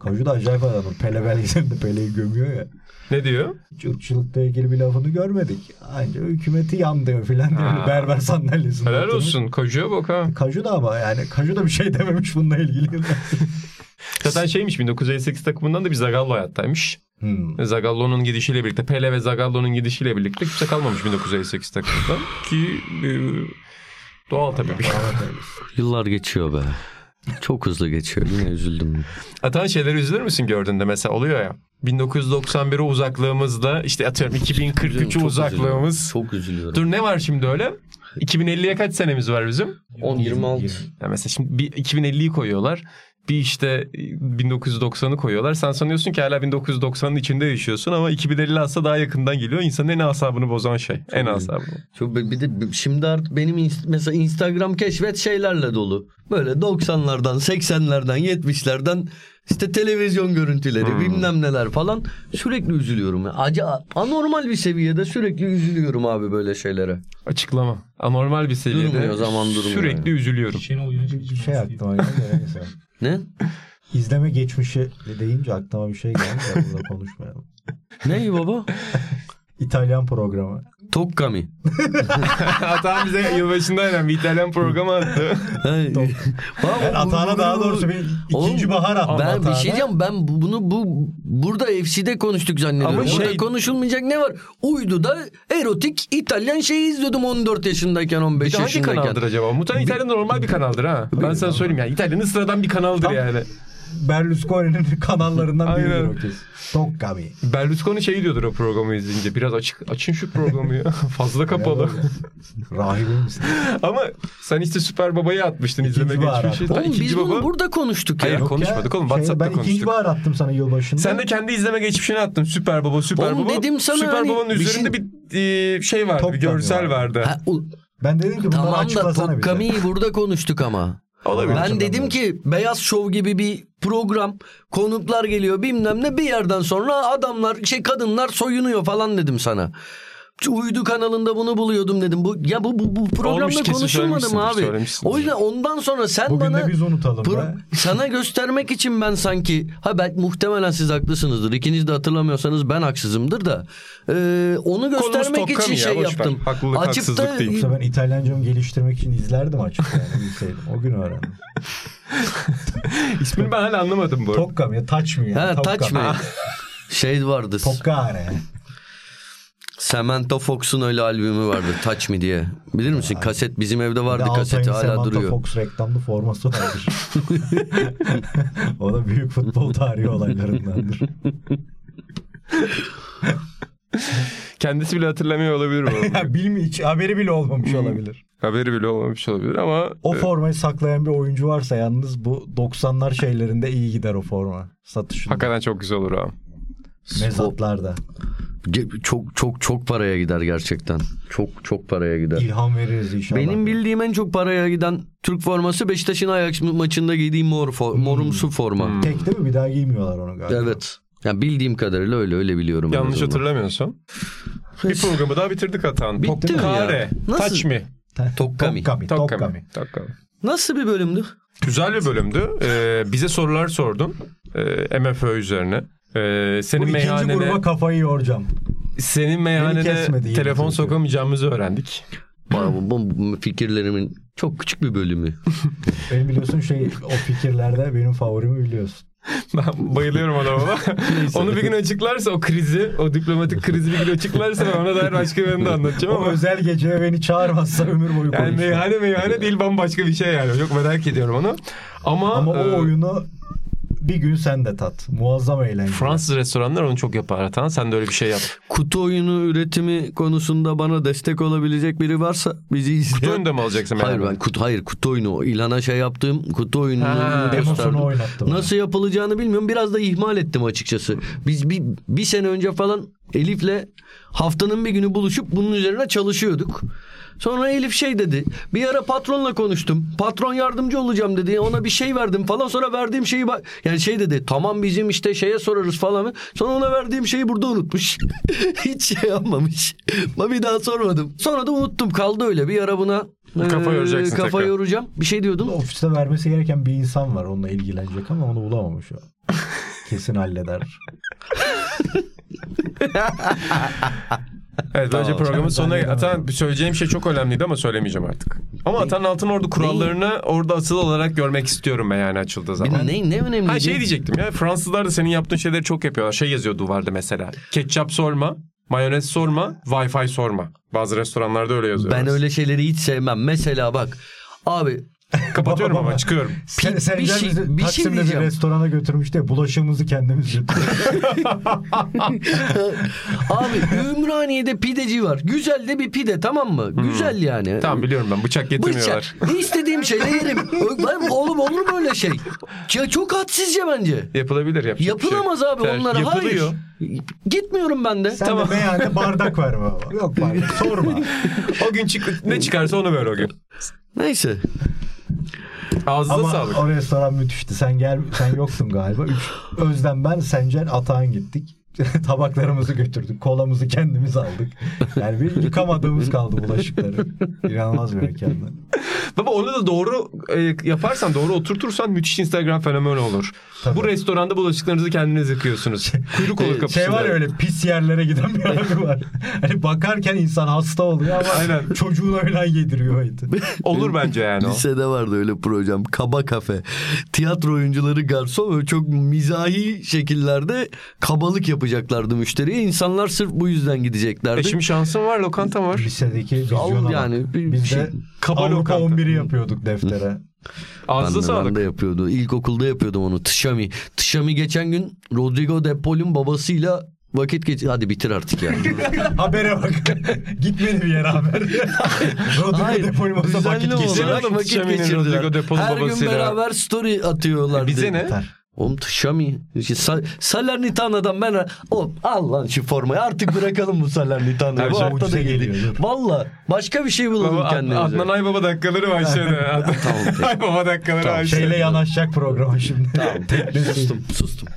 Kaju da acayip adamdır. Pele belgeselinde Pele'yi gömüyor ya. Ne diyor? Çırçılıkla ilgili bir lafını görmedik. Ancak hükümeti yan diyor filan diyor. Berber sandalyesinde. Helal atıyor. Olsun. Kaju'ya bak ha. Kaju da ama yani Kaju da bir şey dememiş bununla ilgili. Zaten şeymiş, bin dokuz yüz elli sekiz takımından da bir Zagallo hayattaymış. Hmm. Zagallo'nun gidişiyle birlikte, Pele ve Zagallo'nun gidişiyle birlikte kimse kalmamış bin dokuz yüz elli sekiz takımından. Ki doğal tabii. Yıllar geçiyor be. Çok hızlı geçiyor. Yine üzüldüm. Atan şeyleri üzülür müsün gördüğünde? Mesela oluyor ya. bin dokuz yüz doksan bir'e uzaklığımızda işte atıyorum iki bin kırk üç'e uzaklığımız. Üzülüyorum. Çok üzülüyorum. Dur ne var şimdi öyle? iki bin elli'ye kaç senemiz var bizim? on yirmi altı. Ya mesela şimdi bir iki bin elli'yi koyuyorlar. Bir işte bin dokuz yüz doksan'ı koyuyorlar. Sen sanıyorsun ki hala bin dokuz yüz doksan'ın içinde yaşıyorsun ama iki bin elli aslında daha yakından geliyor. İnsanın en asabını bozan şey. Çok en asabını. Çok, bir de şimdi artık benim inst- mesela Instagram keşfet şeylerle dolu. Böyle doksanlardan, seksenlerden, yetmişlerden işte televizyon görüntüleri, hmm. bilmem neler falan. Sürekli üzülüyorum. Acaba anormal bir seviyede sürekli üzülüyorum abi böyle şeylere. Açıklama. Anormal bir seviyede durmuyor, zaman durmuyor sürekli yani. Üzülüyorum. Bir şey aklıma geldi. Ne? İzleme geçmişi deyince aklıma bir şey geldi de burada konuşmayalım. Ne baba? İtalyan programı. Tokkami. Atahan bize yılbaşında hemen bir İtalyan programı attı. Yani Atahan'a daha doğrusu bir ikinci oğlum, bahar attı. Ben Atahan'a. Bir şey diyeceğim. Ben bunu bu burada F C'de konuştuk zannediyorum. Ama burada şey... konuşulmayacak ne var? Uydu'da erotik İtalyan şeyi izliyordum on dört yaşındayken, on beş bir yaşındayken. Bir hangi kanaldır acaba? Muhtemelen İtalyan normal bir kanaldır ha. Ben sana söyleyeyim yani. İtalyan'ın sıradan bir kanaldır tam... yani. Berlusconi'nin kanallarından biridir o kez. Tokkami. Berlusconi şey diyordur o programı izleyince. Biraz açık, açın şu programı ya. Fazla kapalı. Rahibe misin? Ama sen işte Süper Baba'yı atmıştın ikinci izleme geçmişi. Oğlum biz baba... bunu burada konuştuk ya. Hayır yok konuşmadık ya. Oğlum WhatsApp'ta şey, konuştuk. Ben ikinci bahar attım sana yılbaşında. Sen de kendi izleme geçmişini attın. Süper Baba, Süper oğlum, Baba. Dedim sana Süper hani Baba'nın bir üzerinde şey... bir şey vardı. Top bir görsel yani. Vardı. Ha, o... Ben dedim ki bunları açıklasana bize. Tamam da Tokkami'yi burada konuştuk ama. Olabilir. Ben dedim ki Beyaz Şov gibi bir program, konuklar geliyor bilmem ne, bir yerden sonra adamlar şey kadınlar soyunuyor falan dedim sana. Uydu kanalında bunu buluyordum dedim. Bu ya bu bu, bu programda konuşulmadı mı abi? O yüzden ondan sonra sen bugün bana biz unutalım pro- sana göstermek için ben sanki ha belki muhtemelen siz haklısınızdır. İkiniz de hatırlamıyorsanız ben haksızımdır da. Ee, onu göstermek için ya, şey yaptım. Haklılık, açıp da yoksa ben İtalyancamı geliştirmek için izlerdim açıkçası yani bilseydim. O gün öğrendim. İsmini ben hala anlamadım bu arada. Tokkam ya touch mı ya? Ha, touch mı? Şey vardı. Tokkare. Samantha Fox'un öyle albümü vardı. Touch Me diye. Bilir misin? Yani, kaset bizim evde vardı. Kaseti hala Samantha duruyor. Samantha Fox reklamlı forması vardır. O da büyük futbol tarihi olaylarındandır. Kendisi bile hatırlamıyor olabilir bu. Bilmiyor. Hiç haberi bile olmamış olabilir. Haberi bile olmamış olabilir ama... O formayı saklayan bir oyuncu varsa yalnız bu doksanlar şeylerinde iyi gider o forma. Satışında. Hakikaten çok güzel olur abi. Mezatlarda. Çok çok çok paraya gider gerçekten. Çok çok paraya gider. İlham veririz inşallah. Benim bildiğim en çok paraya giden Türk forması Beşiktaş'ın Ajax maçında giydiği mor for, hmm. morumsu forma. Hmm. Tek değil mi? Bir daha giymiyorlar onu galiba. Evet. Yani bildiğim kadarıyla öyle öyle biliyorum. Yanlış hatırlamıyorsam. Bir programı daha bitirdik Atahan. Bitti mi ya? Touch me. Tokkami. Tokkami. Tokkami. Nasıl bir bölümdü? Güzel bir bölümdü. Ee, bize sorular sordun. Ee, M F Ö üzerine. Ee, senin bu meyhanene, ikinci gruba kafayı yoracağım. Senin meyhanene telefon sokamayacağımızı öğrendik. Fikirlerimin çok küçük bir bölümü. Benim biliyorsun şey o fikirlerde benim favorimi biliyorsun. Ben bayılıyorum adama. Onu bir gün açıklarsa o krizi, o diplomatik krizi bir gün açıklarsa ona dair başka bir anı da anlatacağım ama. O özel geceye beni çağırmazsa ömür boyu konuşacağım. Yani meyhane meyhane değil, bambaşka bir şey yani. Çok merak ediyorum onu. Ama, ama o e... oyunu bir gün sen de tat. Muazzam eğlence. Fransız restoranlar onu çok yapar Atahan. Sen de öyle bir şey yap. Kutu oyunu üretimi konusunda bana destek olabilecek biri varsa bizi izleyin. Kutu oyunu da mı alacaksın? Hayır ben kutu, hayır, kutu oyunu. İlhan'a şey yaptığım kutu oyunu gösterdim. Nasıl yapılacağını bilmiyorum. Biraz da ihmal ettim açıkçası. Biz bir, bir sene önce falan Elif'le haftanın bir günü buluşup bunun üzerine çalışıyorduk. Sonra Elif şey dedi. Bir ara patronla konuştum. Patron yardımcı olacağım dedi. Ona bir şey verdim falan. Sonra verdiğim şeyi bak. Yani şey dedi. Tamam bizim işte şeye sorarız falan. Sonra ona verdiğim şeyi burada unutmuş. Hiç şey yapmamış. Ama bir daha sormadım. Sonra da unuttum. Kaldı öyle. Bir ara buna kafa yoracaksın. Kafa tekrar. Yoracağım. Bir şey diyordun. Ofiste vermesi gereken bir insan var. Onunla ilgilenecek ama onu bulamamış o. Kesin halleder. Evet, tamam, önce programın sonuna Atahan söyleyeceğim şey çok önemliydi ama söylemeyeceğim artık. Ama Atahan Altınordu kurallarını ne? Orada asıl olarak görmek istiyorum ben yani açıldığı zaman. Ne, ne önemli? Ha şey diyecektim ya, Fransızlar da senin yaptığın şeyleri çok yapıyorlar. Şey yazıyor duvarda mesela. Ketçap sorma, mayonez sorma, Wi-Fi sorma. Bazı restoranlarda öyle yazıyor. Ben öyle şeyleri hiç sevmem. Mesela bak abi. Kapatıyorum ama çıkıyorum. Sen, sen bir şey, bir Taksim'de şey bir restorana götürmüştü. Bulaşığımızı kendimiz götürüyoruz. Abi Ümraniye'de pideci var. Güzel de bir pide, tamam mı? Hmm. Güzel yani. Tamam biliyorum ben. Bıçak getirmiyorlar. Bıçak. İstediğim şeyle yerim. Ben, oğlum olur mu öyle şey? Ya çok hadsizce bence. Yapılabilir. Yapılamaz şey. Abi Ter, onlara. Yapılıyor. Hayır. Gitmiyorum ben de. Sen tamam. De yani bardak verme baba. Yok bardak. Sorma. O gün çık ne çıkarsa onu ver o gün. Neyse. Ağzına ama sağlık. O restoran müthişti. Sen gel, sen yoksun galiba. Üç, Özlem, ben, Sencer, Atahan gittik. Tabaklarımızı götürdük. Kolamızı kendimiz aldık. Yani bir yıkamadığımız kaldı bulaşıkları. İnanılmaz bir mekanda. Baba onu da doğru e, yaparsan, doğru oturtursan müthiş Instagram fenomeni olur. Tabii. Bu restoranda bulaşıklarınızı kendiniz yıkıyorsunuz. Kuyruk olur kapısında. Şey var ya, öyle pis yerlere giden bir abi var. Hani bakarken insan hasta oluyor ama aynen. Çocuğuna öyle yediriyor. Olur bence yani o. Lisede vardı öyle projem. Kaba kafe. Tiyatro oyuncuları garson çok mizahi şekillerde kabalık yapıyor. Yapacaklardı müşteriye. İnsanlar sırf bu yüzden gideceklerdi. Eşim şansım var, lokanta var. Lisedeki vizyona yani, bak. Biz şey, de Avrupa on biri yapıyorduk deftere. Ağzı sağlık. Ben de yapıyordu. İlkokulda yapıyordum onu. Tışami. Tışami geçen gün Rodrigo De Paul'un babasıyla vakit geç... Hadi bitir artık ya. Habere bak. Gitmedi bir yere haber. Rodrigo De Paul'un babasıyla vakit geçirdiler. Her gün beraber story atıyorlardı. E bize ne? Oğlum Tışami. Salernitana'dan ben... Oğlum al lan şu formayı. Artık bırakalım bu Salernitana'yı. Bu hafta da geliyor. Valla. Başka bir şey bulalım kendimize. Adnan Aybaba dakikaları başladı. Aybaba dakikaları başladı. Şeyle yanaşacak programı şimdi. Tamam. Sustum. Sustum.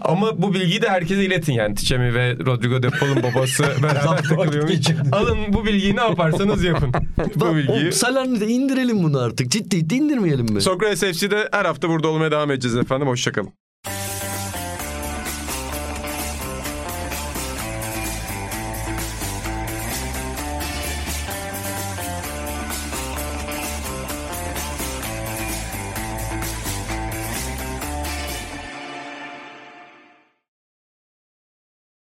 Ama bu bilgiyi de herkese iletin yani. Tışami ve Rodrigo De Paul'un babası beraber takılıyormuş. Alın bu bilgiyi, ne yaparsanız yapın. Bu bilgiyi. Salerni'de indirelim bunu artık. Ciddi indirmeyelim mi? Socrates F C'de her hafta burada olmaya devam edeceğiz efendim. Hoşçakalın.